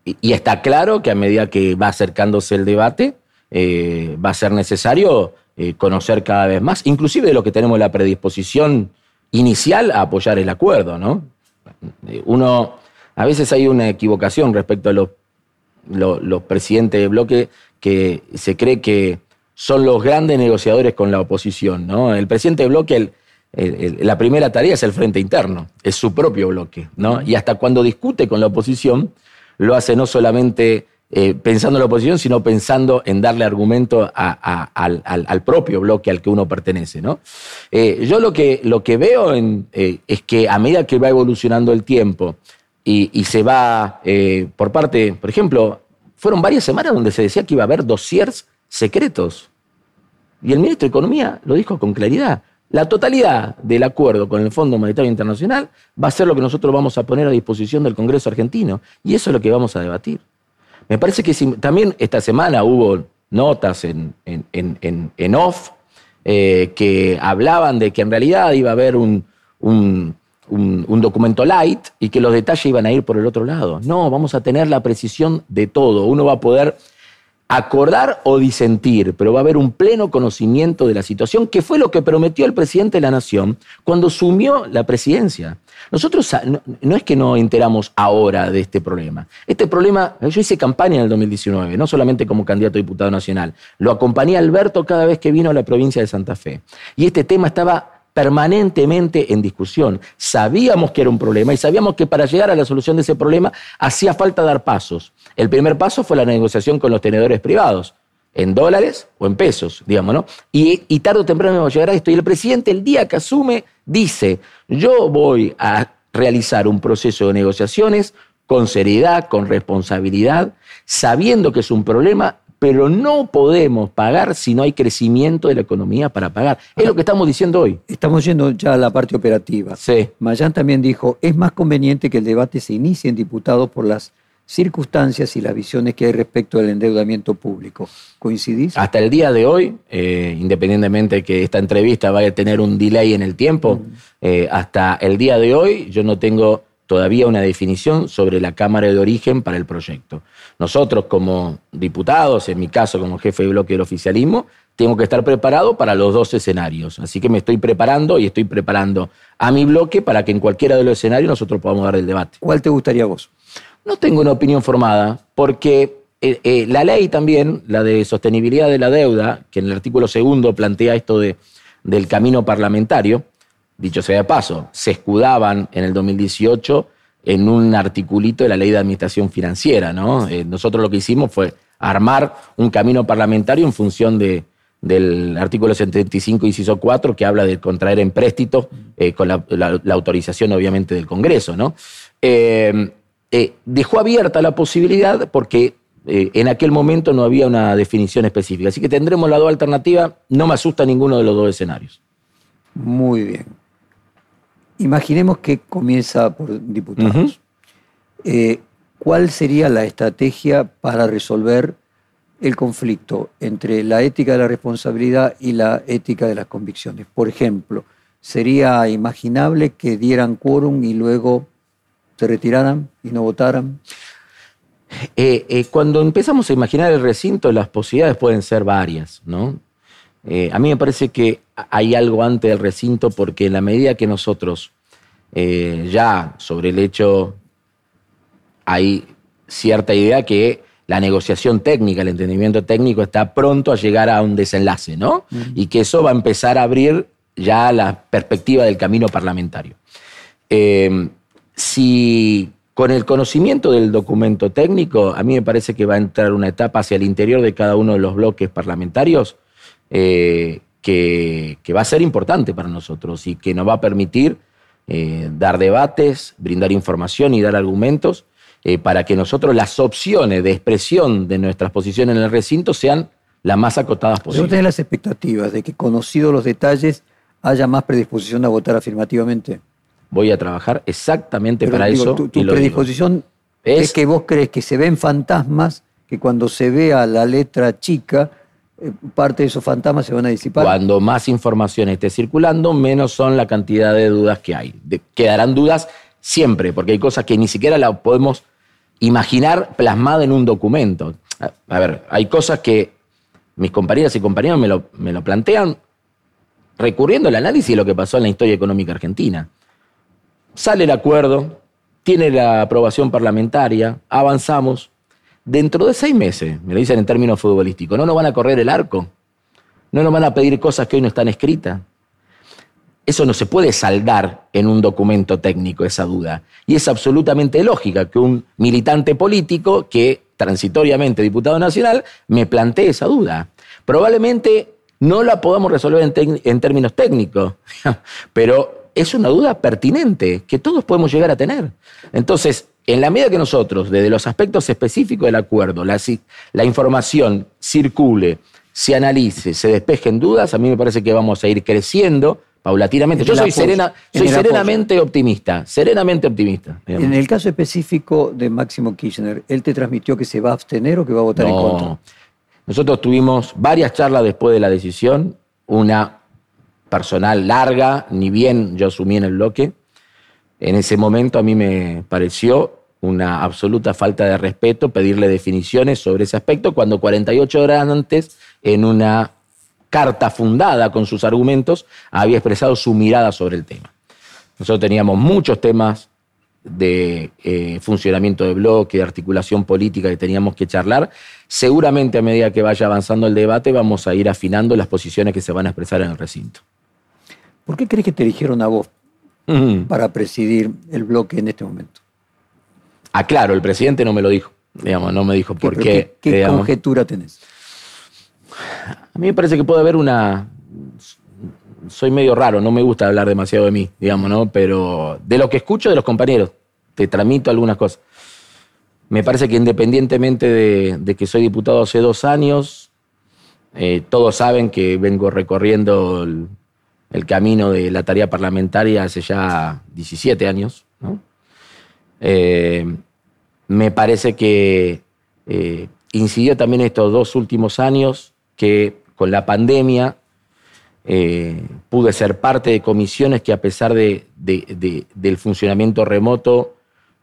y está claro que a medida que va acercándose el debate, va a ser necesario conocer cada vez más, inclusive de lo que tenemos la predisposición inicial a apoyar el acuerdo, ¿no? Uno, a veces hay una equivocación respecto a los presidentes de bloque que se cree que son los grandes negociadores con la oposición, ¿no? El presidente de bloque, la primera tarea es el frente interno, es su propio bloque, ¿no? Y hasta cuando discute con la oposición, lo hace no solamente pensando en la oposición, sino pensando en darle argumento al propio bloque al que uno pertenece, ¿no? Yo lo que veo es que a medida que va evolucionando el tiempo y se va por parte, por ejemplo, fueron varias semanas donde se decía que iba a haber dossiers secretos. Y el ministro de Economía lo dijo con claridad. La totalidad del acuerdo con el Fondo Monetario Internacional va a ser lo que nosotros vamos a poner a disposición del Congreso argentino. Y eso es lo que vamos a debatir. Me parece que también esta semana hubo notas en off que hablaban de que en realidad iba a haber un documento light y que los detalles iban a ir por el otro lado. No, vamos a tener la precisión de todo. Uno va a poder acordar o disentir, pero va a haber un pleno conocimiento de la situación, que fue lo que prometió el presidente de la Nación cuando asumió la presidencia. Nosotros no es que no enteramos ahora de este problema. Este problema, yo hice campaña en el 2019, no solamente como candidato a diputado nacional, lo acompañé a Alberto cada vez que vino a la provincia de Santa Fe. Y este tema estaba permanentemente en discusión. Sabíamos que era un problema y sabíamos que para llegar a la solución de ese problema hacía falta dar pasos. El primer paso fue la negociación con los tenedores privados, en dólares o en pesos, digamos, ¿no? Y tarde o temprano vamos a llegar a esto. Y el presidente, el día que asume, dice: yo voy a realizar un proceso de negociaciones con seriedad, con responsabilidad, sabiendo que es un problema, pero no podemos pagar si no hay crecimiento de la economía para pagar. Es lo que estamos diciendo hoy. Estamos yendo ya a la parte operativa. Sí. Mayán también dijo, es más conveniente que el debate se inicie en diputados por las circunstancias y las visiones que hay respecto al endeudamiento público. ¿Coincidís? Hasta el día de hoy, independientemente de que esta entrevista vaya a tener un delay en el tiempo, hasta el día de hoy yo no tengo todavía una definición sobre la Cámara de Origen para el proyecto. Nosotros como diputados, en mi caso como jefe de bloque del oficialismo, tengo que estar preparado para los dos escenarios. Así que me estoy preparando y estoy preparando a mi bloque para que en cualquiera de los escenarios nosotros podamos dar el debate. ¿Cuál te gustaría a vos? No tengo una opinión formada porque la ley también, la de sostenibilidad de la deuda, que en el artículo 2 plantea esto del camino parlamentario, dicho sea de paso, se escudaban en el 2018 en un articulito de la Ley de Administración Financiera, ¿no? Nosotros lo que hicimos fue armar un camino parlamentario en función del artículo 75, inciso 4, que habla de contraer empréstito con la autorización, obviamente, del Congreso, ¿no? Dejó abierta la posibilidad porque en aquel momento no había una definición específica. Así que tendremos las dos alternativas. No me asusta ninguno de los dos escenarios. Muy bien. Imaginemos que comienza por diputados. ¿Cuál sería la estrategia para resolver el conflicto entre la ética de la responsabilidad y la ética de las convicciones. Por ejemplo, ¿sería imaginable que dieran quórum y luego se retiraran y no votaran? Cuando empezamos a imaginar el recinto, las posibilidades pueden ser varias, ¿no? A mí me parece que hay algo antes del recinto, porque en la medida que nosotros ya sobre el hecho hay cierta idea que la negociación técnica, el entendimiento técnico está pronto a llegar a un desenlace, ¿no? Uh-huh. Y que eso va a empezar a abrir ya la perspectiva del camino parlamentario. Si con el conocimiento del documento técnico, a mí me parece que va a entrar una etapa hacia el interior de cada uno de los bloques parlamentarios que va a ser importante para nosotros y que nos va a permitir dar debates, brindar información y dar argumentos para que nosotros las opciones de expresión de nuestras posiciones en el recinto sean las más acotadas posibles. ¿Ustedes las expectativas de que, conocidos los detalles, haya más predisposición a votar afirmativamente? Voy a trabajar exactamente para eso. Tu predisposición es que vos crees que se ven fantasmas, que cuando se vea la letra chica, parte de esos fantasmas se van a disipar. Cuando más información esté circulando, menos son la cantidad de dudas que hay. Quedarán dudas siempre, porque hay cosas que ni siquiera las podemos imaginar plasmadas en un documento. A ver, hay cosas que mis compañeras y compañeros me lo plantean recurriendo al análisis de lo que pasó en la historia económica argentina. Sale el acuerdo, tiene la aprobación parlamentaria, avanzamos. Dentro de 6 meses, me lo dicen en términos futbolísticos, no nos van a correr el arco, no nos van a pedir cosas que hoy no están escritas. Eso no se puede saldar en un documento técnico, esa duda. Y es absolutamente lógica que un militante político que transitoriamente diputado nacional me plantee esa duda. Probablemente no la podamos resolver en términos técnicos, pero es una duda pertinente que todos podemos llegar a tener. Entonces, en la medida que nosotros, desde los aspectos específicos del acuerdo, la información circule, se analice, se despejen dudas, a mí me parece que vamos a ir creciendo paulatinamente. Yo soy serenamente optimista. Digamos. En el caso específico de Máximo Kirchner, ¿él te transmitió que se va a abstener o que va a votar en contra? Nosotros tuvimos varias charlas después de la decisión, una personal larga, ni bien yo asumí en el bloque. En ese momento a mí me pareció una absoluta falta de respeto pedirle definiciones sobre ese aspecto cuando 48 horas antes, en una carta fundada con sus argumentos, había expresado su mirada sobre el tema. Nosotros teníamos muchos temas de funcionamiento de bloque, de articulación política que teníamos que charlar. Seguramente a medida que vaya avanzando el debate vamos a ir afinando las posiciones que se van a expresar en el recinto. ¿Por qué crees que te eligieron a vos para presidir el bloque en este momento? Aclaro, el presidente no me lo dijo. Digamos, no me dijo por qué. ¿Qué conjetura tenés? A mí me parece que puede haber una... Soy medio raro, no me gusta hablar demasiado de mí, digamos, ¿no? Pero de lo que escucho de los compañeros, te tramito algunas cosas. Me parece que independientemente de que soy diputado hace 2 años, todos saben que vengo recorriendo el camino de la tarea parlamentaria hace ya 17 años, ¿no? Me parece que incidió también estos 2 últimos años que con la pandemia pude ser parte de comisiones que a pesar del funcionamiento remoto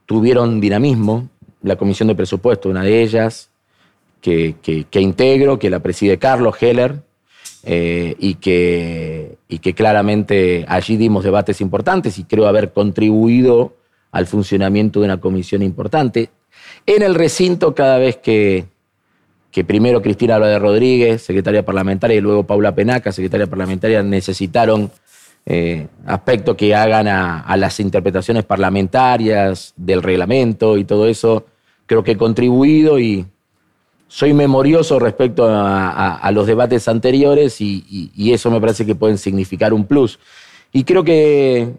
tuvieron dinamismo. La Comisión de Presupuesto, una de ellas, que integro, que la preside Carlos Heller, y que claramente allí dimos debates importantes y creo haber contribuido al funcionamiento de una comisión importante. En el recinto, cada vez que primero Cristina Rodríguez, secretaria parlamentaria, y luego Paula Penaca, secretaria parlamentaria, necesitaron aspectos que hagan a las interpretaciones parlamentarias del reglamento y todo eso. Creo que he contribuido y soy memorioso respecto a los debates anteriores y eso me parece que pueden significar un plus. Y creo que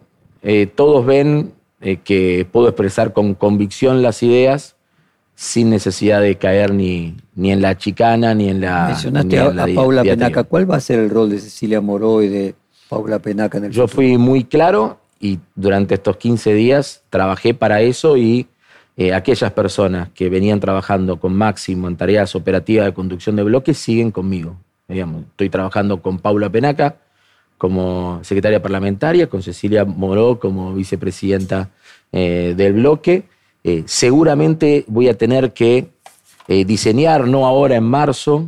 todos ven que puedo expresar con convicción las ideas sin necesidad de caer ni en la chicana, ni en la... Mencionaste a Paula Penaca. ¿Cuál va a ser el rol de Cecilia Moró y de Paula Penaca en el futuro? Yo fui muy claro y durante estos 15 días trabajé para eso y aquellas personas que venían trabajando con Máximo en tareas operativas de conducción de bloques siguen conmigo. Digamos, estoy trabajando con Paula Penaca como secretaria parlamentaria, con Cecilia Moró como vicepresidenta del bloque. Seguramente voy a tener que diseñar, no ahora en marzo,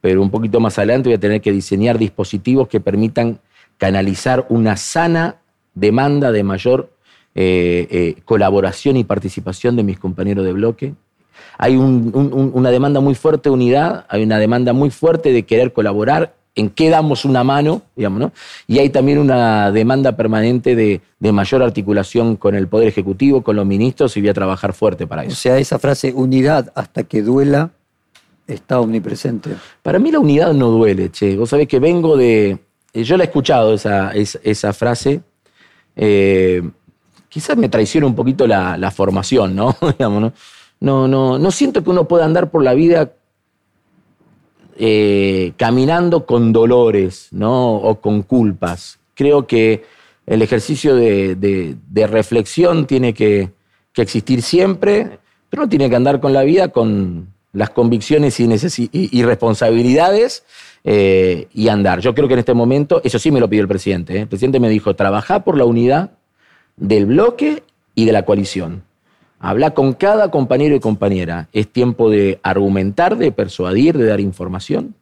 pero un poquito más adelante voy a tener que diseñar dispositivos que permitan canalizar una sana demanda de mayor colaboración y participación de mis compañeros de bloque. Hay una demanda muy fuerte de unidad, hay una demanda muy fuerte de querer colaborar, en qué damos una mano, digamos, ¿no? Y hay también una demanda permanente de mayor articulación con el Poder Ejecutivo, con los ministros, y voy a trabajar fuerte para eso. O sea, esa frase, unidad hasta que duela, está omnipresente. Para mí la unidad no duele, che. Vos sabés que vengo de... Yo la he escuchado, esa frase. Quizás me traiciona un poquito la formación, ¿no? Digamos, ¿no? No siento que uno pueda andar por la vida caminando con dolores, ¿no? O con culpas. Creo que el ejercicio de reflexión tiene que existir siempre, pero uno tiene que andar con la vida con las convicciones y responsabilidades y andar. Yo creo que en este momento, eso sí me lo pidió el presidente, ¿eh? El presidente me dijo, trabajá por la unidad del bloque y de la coalición. Habla con cada compañero y compañera. Es tiempo de argumentar, de persuadir, de dar información.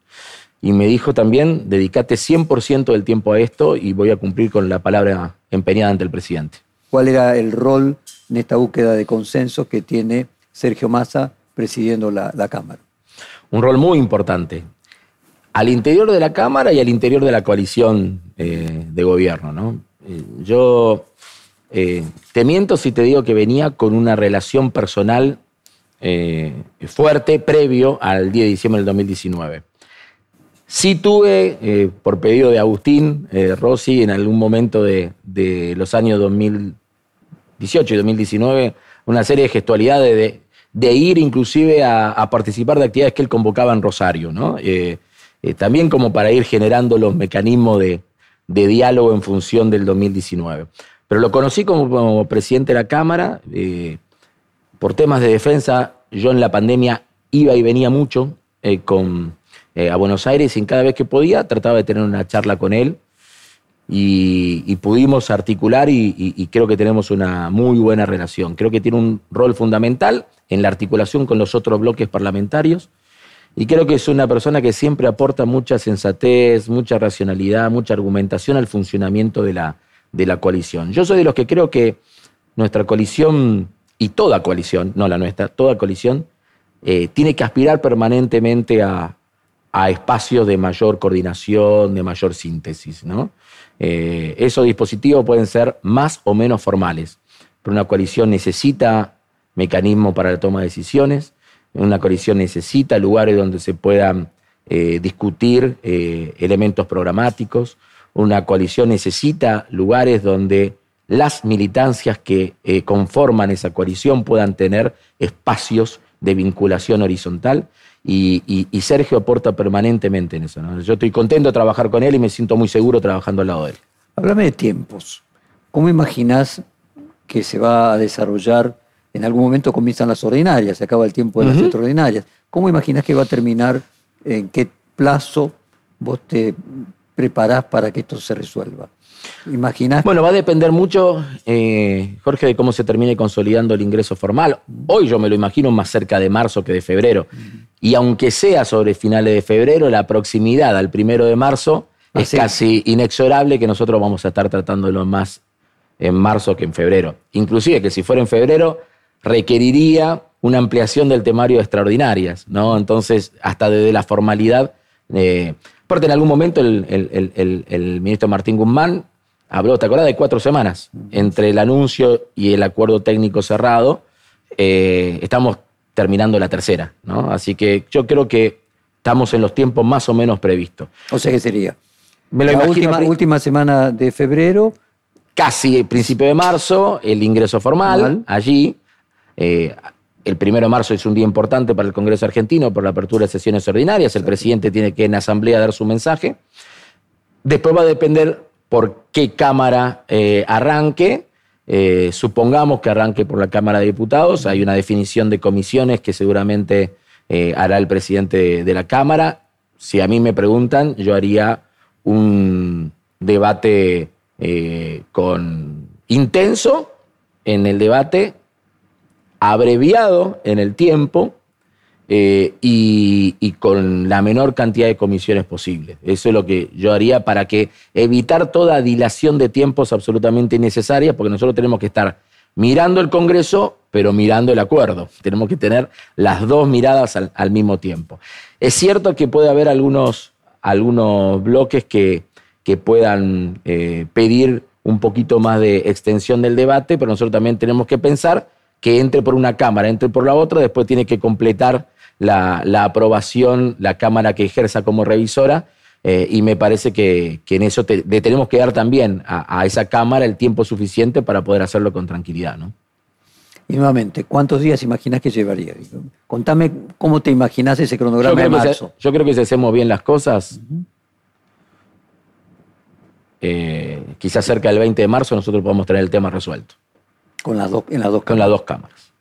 Y me dijo también, dedícate 100% del tiempo a esto y voy a cumplir con la palabra empeñada ante el presidente. ¿Cuál era el rol en esta búsqueda de consenso que tiene Sergio Massa presidiendo la Cámara? Un rol muy importante. Al interior de la Cámara y al interior de la coalición de gobierno, ¿no? Te miento si te digo que venía con una relación personal fuerte previo al 10 de diciembre del 2019. Sí tuve, por pedido de Agustín Rossi, en algún momento de los años 2018 y 2019, una serie de gestualidades de ir inclusive a participar de actividades que él convocaba en Rosario, ¿no? También como para ir generando los mecanismos de diálogo en función del 2019. Pero lo conocí como presidente de la Cámara. Por temas de defensa, yo en la pandemia iba y venía mucho a Buenos Aires, y cada vez que podía trataba de tener una charla con él y pudimos articular y creo que tenemos una muy buena relación. Creo que tiene un rol fundamental en la articulación con los otros bloques parlamentarios y creo que es una persona que siempre aporta mucha sensatez, mucha racionalidad, mucha argumentación al funcionamiento de la coalición. Yo soy de los que creo que nuestra coalición, y toda coalición, no la nuestra, toda coalición, tiene que aspirar permanentemente a espacios de mayor coordinación, de mayor síntesis, ¿no? Esos dispositivos pueden ser más o menos formales, pero una coalición necesita mecanismos para la toma de decisiones, una coalición necesita lugares donde se puedan discutir elementos programáticos. Una coalición necesita lugares donde las militancias que conforman esa coalición puedan tener espacios de vinculación horizontal y Sergio aporta permanentemente en eso, ¿no? Yo estoy contento de trabajar con él y me siento muy seguro trabajando al lado de él. Háblame de tiempos. ¿Cómo imaginás que se va a desarrollar? En algún momento comienzan las ordinarias, se acaba el tiempo de las extraordinarias. ¿Cómo imaginás que va a terminar? ¿En qué plazo vos te preparás para que esto se resuelva? ¿Imaginás? Bueno, va a depender mucho, Jorge, de cómo se termine consolidando el ingreso formal. Hoy yo me lo imagino más cerca de marzo que de febrero. Y aunque sea sobre finales de febrero, la proximidad al 1 de marzo es casi inexorable que nosotros vamos a estar tratándolo más en marzo que en febrero. Inclusive que si fuera en febrero requeriría una ampliación del temario de extraordinarias, ¿no? Entonces, hasta desde la formalidad... Aparte, en algún momento el ministro Martín Guzmán habló, ¿te acordás? De 4 semanas. Entre el anuncio y el acuerdo técnico cerrado, estamos terminando la tercera, ¿no? Así que yo creo que estamos en los tiempos más o menos previstos. O sea, ¿qué sería? Me lo imagino, última semana de febrero. Casi principio de marzo, el ingreso formal. Allí. El 1 de marzo es un día importante para el Congreso argentino por la apertura de sesiones ordinarias. El presidente tiene que en asamblea dar su mensaje. Después va a depender por qué Cámara arranque Supongamos que arranque por la Cámara de Diputados. Hay una definición de comisiones que seguramente hará el presidente de la Cámara. Si a mí me preguntan, yo haría un debate intenso en el debate, abreviado en el tiempo y con la menor cantidad de comisiones posible. Eso es lo que yo haría para evitar toda dilación de tiempos absolutamente innecesaria, porque nosotros tenemos que estar mirando el Congreso, pero mirando el acuerdo. Tenemos que tener las dos miradas al mismo tiempo. Es cierto que puede haber algunos bloques que puedan pedir un poquito más de extensión del debate, pero nosotros también tenemos que pensar que entre por una Cámara, entre por la otra, después tiene que completar la aprobación, la Cámara que ejerza como revisora, y me parece que en eso le tenemos que dar también a esa Cámara el tiempo suficiente para poder hacerlo con tranquilidad, ¿no? Y nuevamente, ¿cuántos días imaginás que llevaría? Contame cómo te imaginás ese cronograma de marzo. Yo creo que si hacemos bien las cosas, quizás cerca del 20 de marzo nosotros podamos tener el tema resuelto. Con las dos cámaras.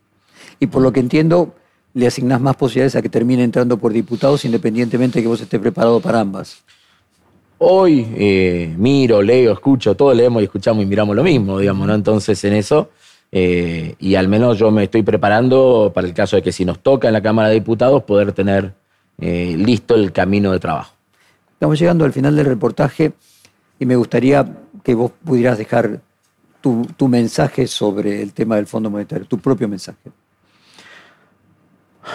Y por lo que entiendo, le asignás más posibilidades a que termine entrando por diputados independientemente de que vos estés preparado para ambas. Hoy miro, leo, escucho, todos leemos y escuchamos y miramos lo mismo, digamos, ¿no? Entonces en eso, y al menos yo me estoy preparando para el caso de que si nos toca en la Cámara de Diputados poder tener listo el camino de trabajo. Estamos llegando al final del reportaje y me gustaría que vos pudieras dejar tu mensaje sobre el tema del Fondo Monetario, tu propio mensaje.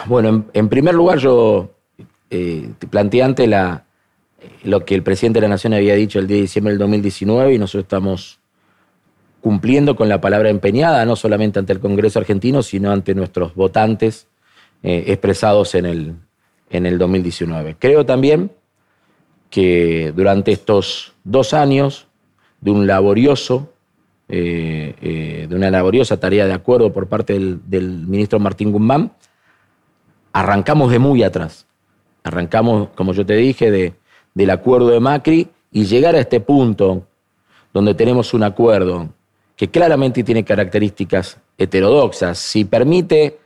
Bueno, en primer lugar yo te planteé antes lo que el presidente de la Nación había dicho el 10 de diciembre del 2019 y nosotros estamos cumpliendo con la palabra empeñada, no solamente ante el Congreso argentino, sino ante nuestros votantes expresados en el 2019. Creo también que durante estos 2 años de un laborioso de una laboriosa tarea de acuerdo por parte del ministro Martín Guzmán, arrancamos de muy atrás. Arrancamos, como yo te dije, del acuerdo de Macri y llegar a este punto donde tenemos un acuerdo que claramente tiene características heterodoxas. Si permite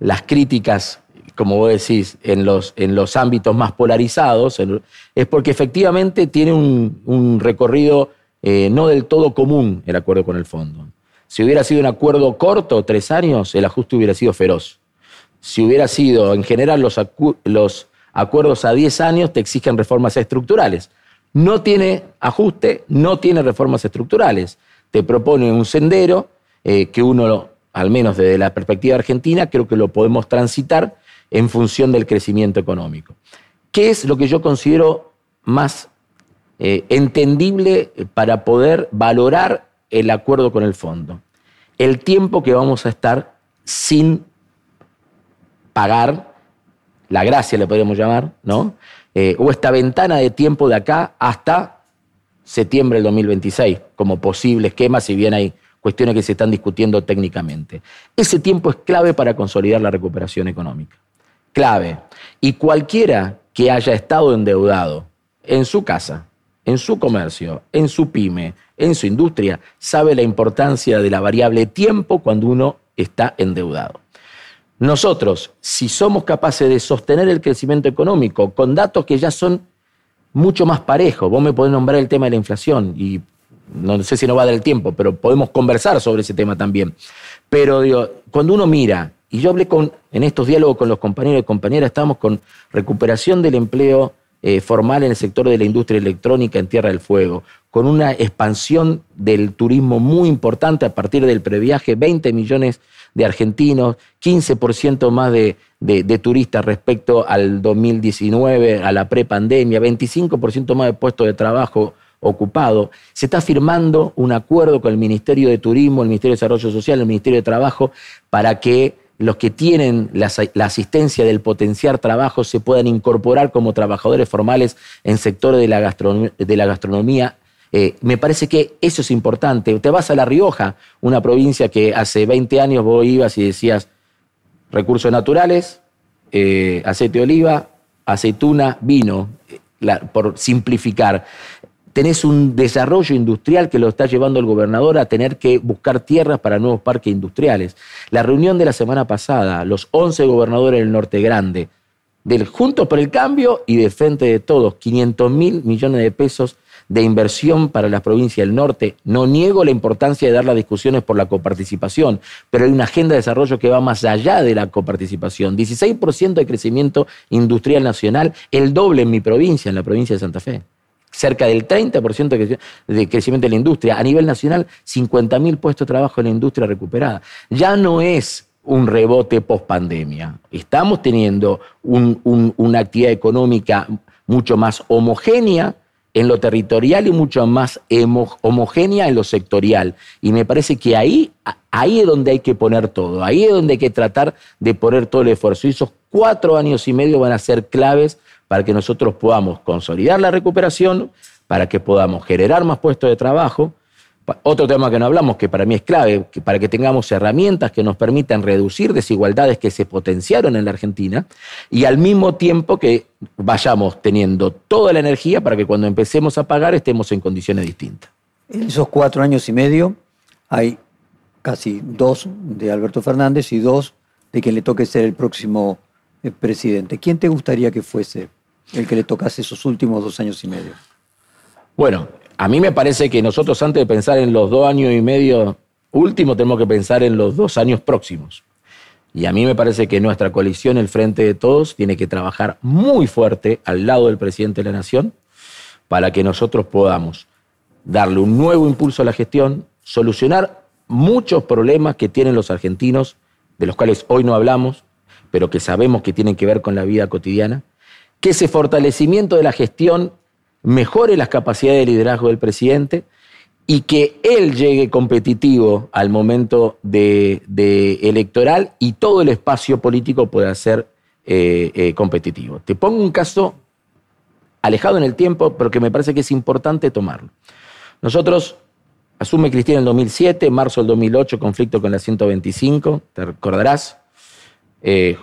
las críticas, como vos decís, en los ámbitos más polarizados, es porque efectivamente tiene un recorrido no del todo común el acuerdo con el fondo. Si hubiera sido un acuerdo corto, 3 años, el ajuste hubiera sido feroz. Si hubiera sido, en general, los acuerdos a 10 años te exigen reformas estructurales. No tiene ajuste, no tiene reformas estructurales. Te propone un sendero que uno, al menos desde la perspectiva argentina, creo que lo podemos transitar en función del crecimiento económico. ¿Qué es lo que yo considero más entendible para poder valorar el acuerdo con el fondo? El tiempo que vamos a estar sin pagar, la gracia le podríamos llamar, ¿no? O esta ventana de tiempo de acá hasta septiembre del 2026 como posible esquema, si bien hay cuestiones que se están discutiendo técnicamente. Ese tiempo es clave para consolidar la recuperación económica. Clave. Y cualquiera que haya estado endeudado en su casa, en su comercio, en su pyme, en su industria, sabe la importancia de la variable tiempo cuando uno está endeudado. Nosotros, si somos capaces de sostener el crecimiento económico con datos que ya son mucho más parejos, vos me podés nombrar el tema de la inflación y no sé si nos va a dar el tiempo, pero podemos conversar sobre ese tema también. Pero digo, cuando uno mira, y yo hablé en estos diálogos con los compañeros y compañeras, estábamos con recuperación del empleo formal en el sector de la industria electrónica en Tierra del Fuego, con una expansión del turismo muy importante a partir del previaje, 20 millones de argentinos, 15% más de turistas respecto al 2019, a la prepandemia, 25% más de puestos de trabajo ocupados. Se está firmando un acuerdo con el Ministerio de Turismo, el Ministerio de Desarrollo Social, el Ministerio de Trabajo, para que los que tienen la asistencia del potenciar trabajo se puedan incorporar como trabajadores formales en sectores de la gastronomía. Me parece que eso es importante. Te vas a La Rioja, una provincia que hace 20 años vos ibas y decías recursos naturales, aceite de oliva, aceituna, vino, por simplificar. tenés un desarrollo industrial que lo está llevando el gobernador a tener que buscar tierras para nuevos parques industriales. La reunión de la semana pasada, los 11 gobernadores del Norte Grande, del Juntos por el Cambio y del Frente de Todos, 500.000 millones de pesos de inversión para las provincias del norte. No niego la importancia de dar las discusiones por la coparticipación, pero hay una agenda de desarrollo que va más allá de la coparticipación. 16% de crecimiento industrial nacional, el doble en mi provincia, en la provincia de Santa Fe. Cerca del 30% de crecimiento de la industria. A nivel nacional, 50.000 puestos de trabajo en la industria recuperada. Ya no es un rebote post-pandemia. Estamos teniendo una actividad económica mucho más homogénea en lo territorial y mucho más homogénea en lo sectorial. Y me parece que ahí es donde hay que poner todo, ahí es donde hay que tratar de poner todo el esfuerzo. Y esos 4 años y medio van a ser claves para que nosotros podamos consolidar la recuperación, para que podamos generar más puestos de trabajo. Otro tema que no hablamos, que para mí es clave, que para que tengamos herramientas que nos permitan reducir desigualdades que se potenciaron en la Argentina y al mismo tiempo que vayamos teniendo toda la energía para que cuando empecemos a pagar estemos en condiciones distintas. En esos 4 años y medio hay casi 2 de Alberto Fernández y 2 de quien le toque ser el próximo presidente. ¿Quién te gustaría que fuese el que le tocase esos últimos 2 años y medio? Bueno, a mí me parece que nosotros antes de pensar en los 2 años y medio últimos tenemos que pensar en los 2 años próximos. Y a mí me parece que nuestra coalición, el Frente de Todos, tiene que trabajar muy fuerte al lado del presidente de la Nación para que nosotros podamos darle un nuevo impulso a la gestión, solucionar muchos problemas que tienen los argentinos, de los cuales hoy no hablamos, pero que sabemos que tienen que ver con la vida cotidiana, que ese fortalecimiento de la gestión mejore las capacidades de liderazgo del presidente y que él llegue competitivo al momento de electoral y todo el espacio político pueda ser competitivo. Te pongo un caso alejado en el tiempo, pero que me parece que es importante tomarlo. Nosotros, asume Cristina en 2007, marzo del 2008, conflicto con la 125, te recordarás,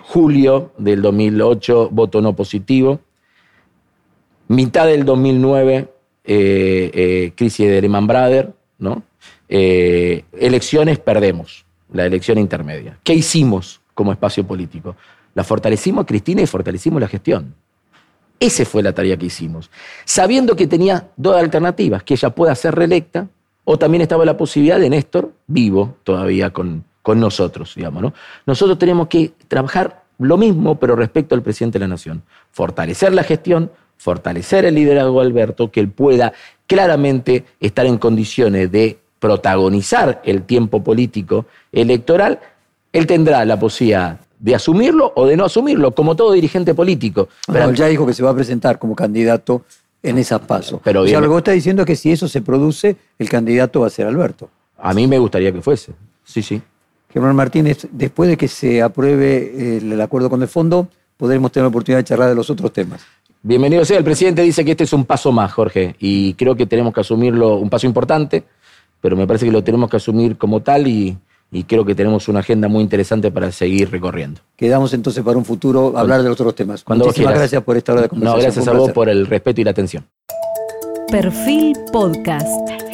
julio del 2008, voto no positivo. Mitad del 2009, crisis de Lehman Brothers, ¿no? Elecciones, perdemos la elección intermedia. ¿Qué hicimos como espacio político? La fortalecimos a Cristina y fortalecimos la gestión. Esa fue la tarea que hicimos. Sabiendo que tenía 2 alternativas, que ella pueda ser reelecta o también estaba la posibilidad de Néstor vivo todavía con nosotros, digamos, ¿no? Nosotros tenemos que trabajar lo mismo, pero respecto al presidente de la Nación. Fortalecer la gestión, fortalecer el liderazgo de Alberto, que él pueda claramente estar en condiciones de protagonizar el tiempo político electoral. Él tendrá la posibilidad de asumirlo o de no asumirlo, como todo dirigente político. Pero ya dijo que se va a presentar como candidato en esas pasos. Pero bien, o sea, lo que vos estás diciendo es que si eso se produce, el candidato va a ser Alberto. A mí me gustaría que fuese. Sí, sí. Germán Martínez, después de que se apruebe el acuerdo con el fondo, podremos tener la oportunidad de charlar de los otros temas. Bienvenido sea. El presidente dice que este es un paso más, Jorge, y creo que tenemos que asumirlo, un paso importante, pero me parece que lo tenemos que asumir como tal y creo que tenemos una agenda muy interesante para seguir recorriendo. Quedamos entonces para un futuro a hablar de otros temas. Muchísimas gracias por esta hora de conversación. No, gracias a vos por el respeto y la atención. Perfil Podcast.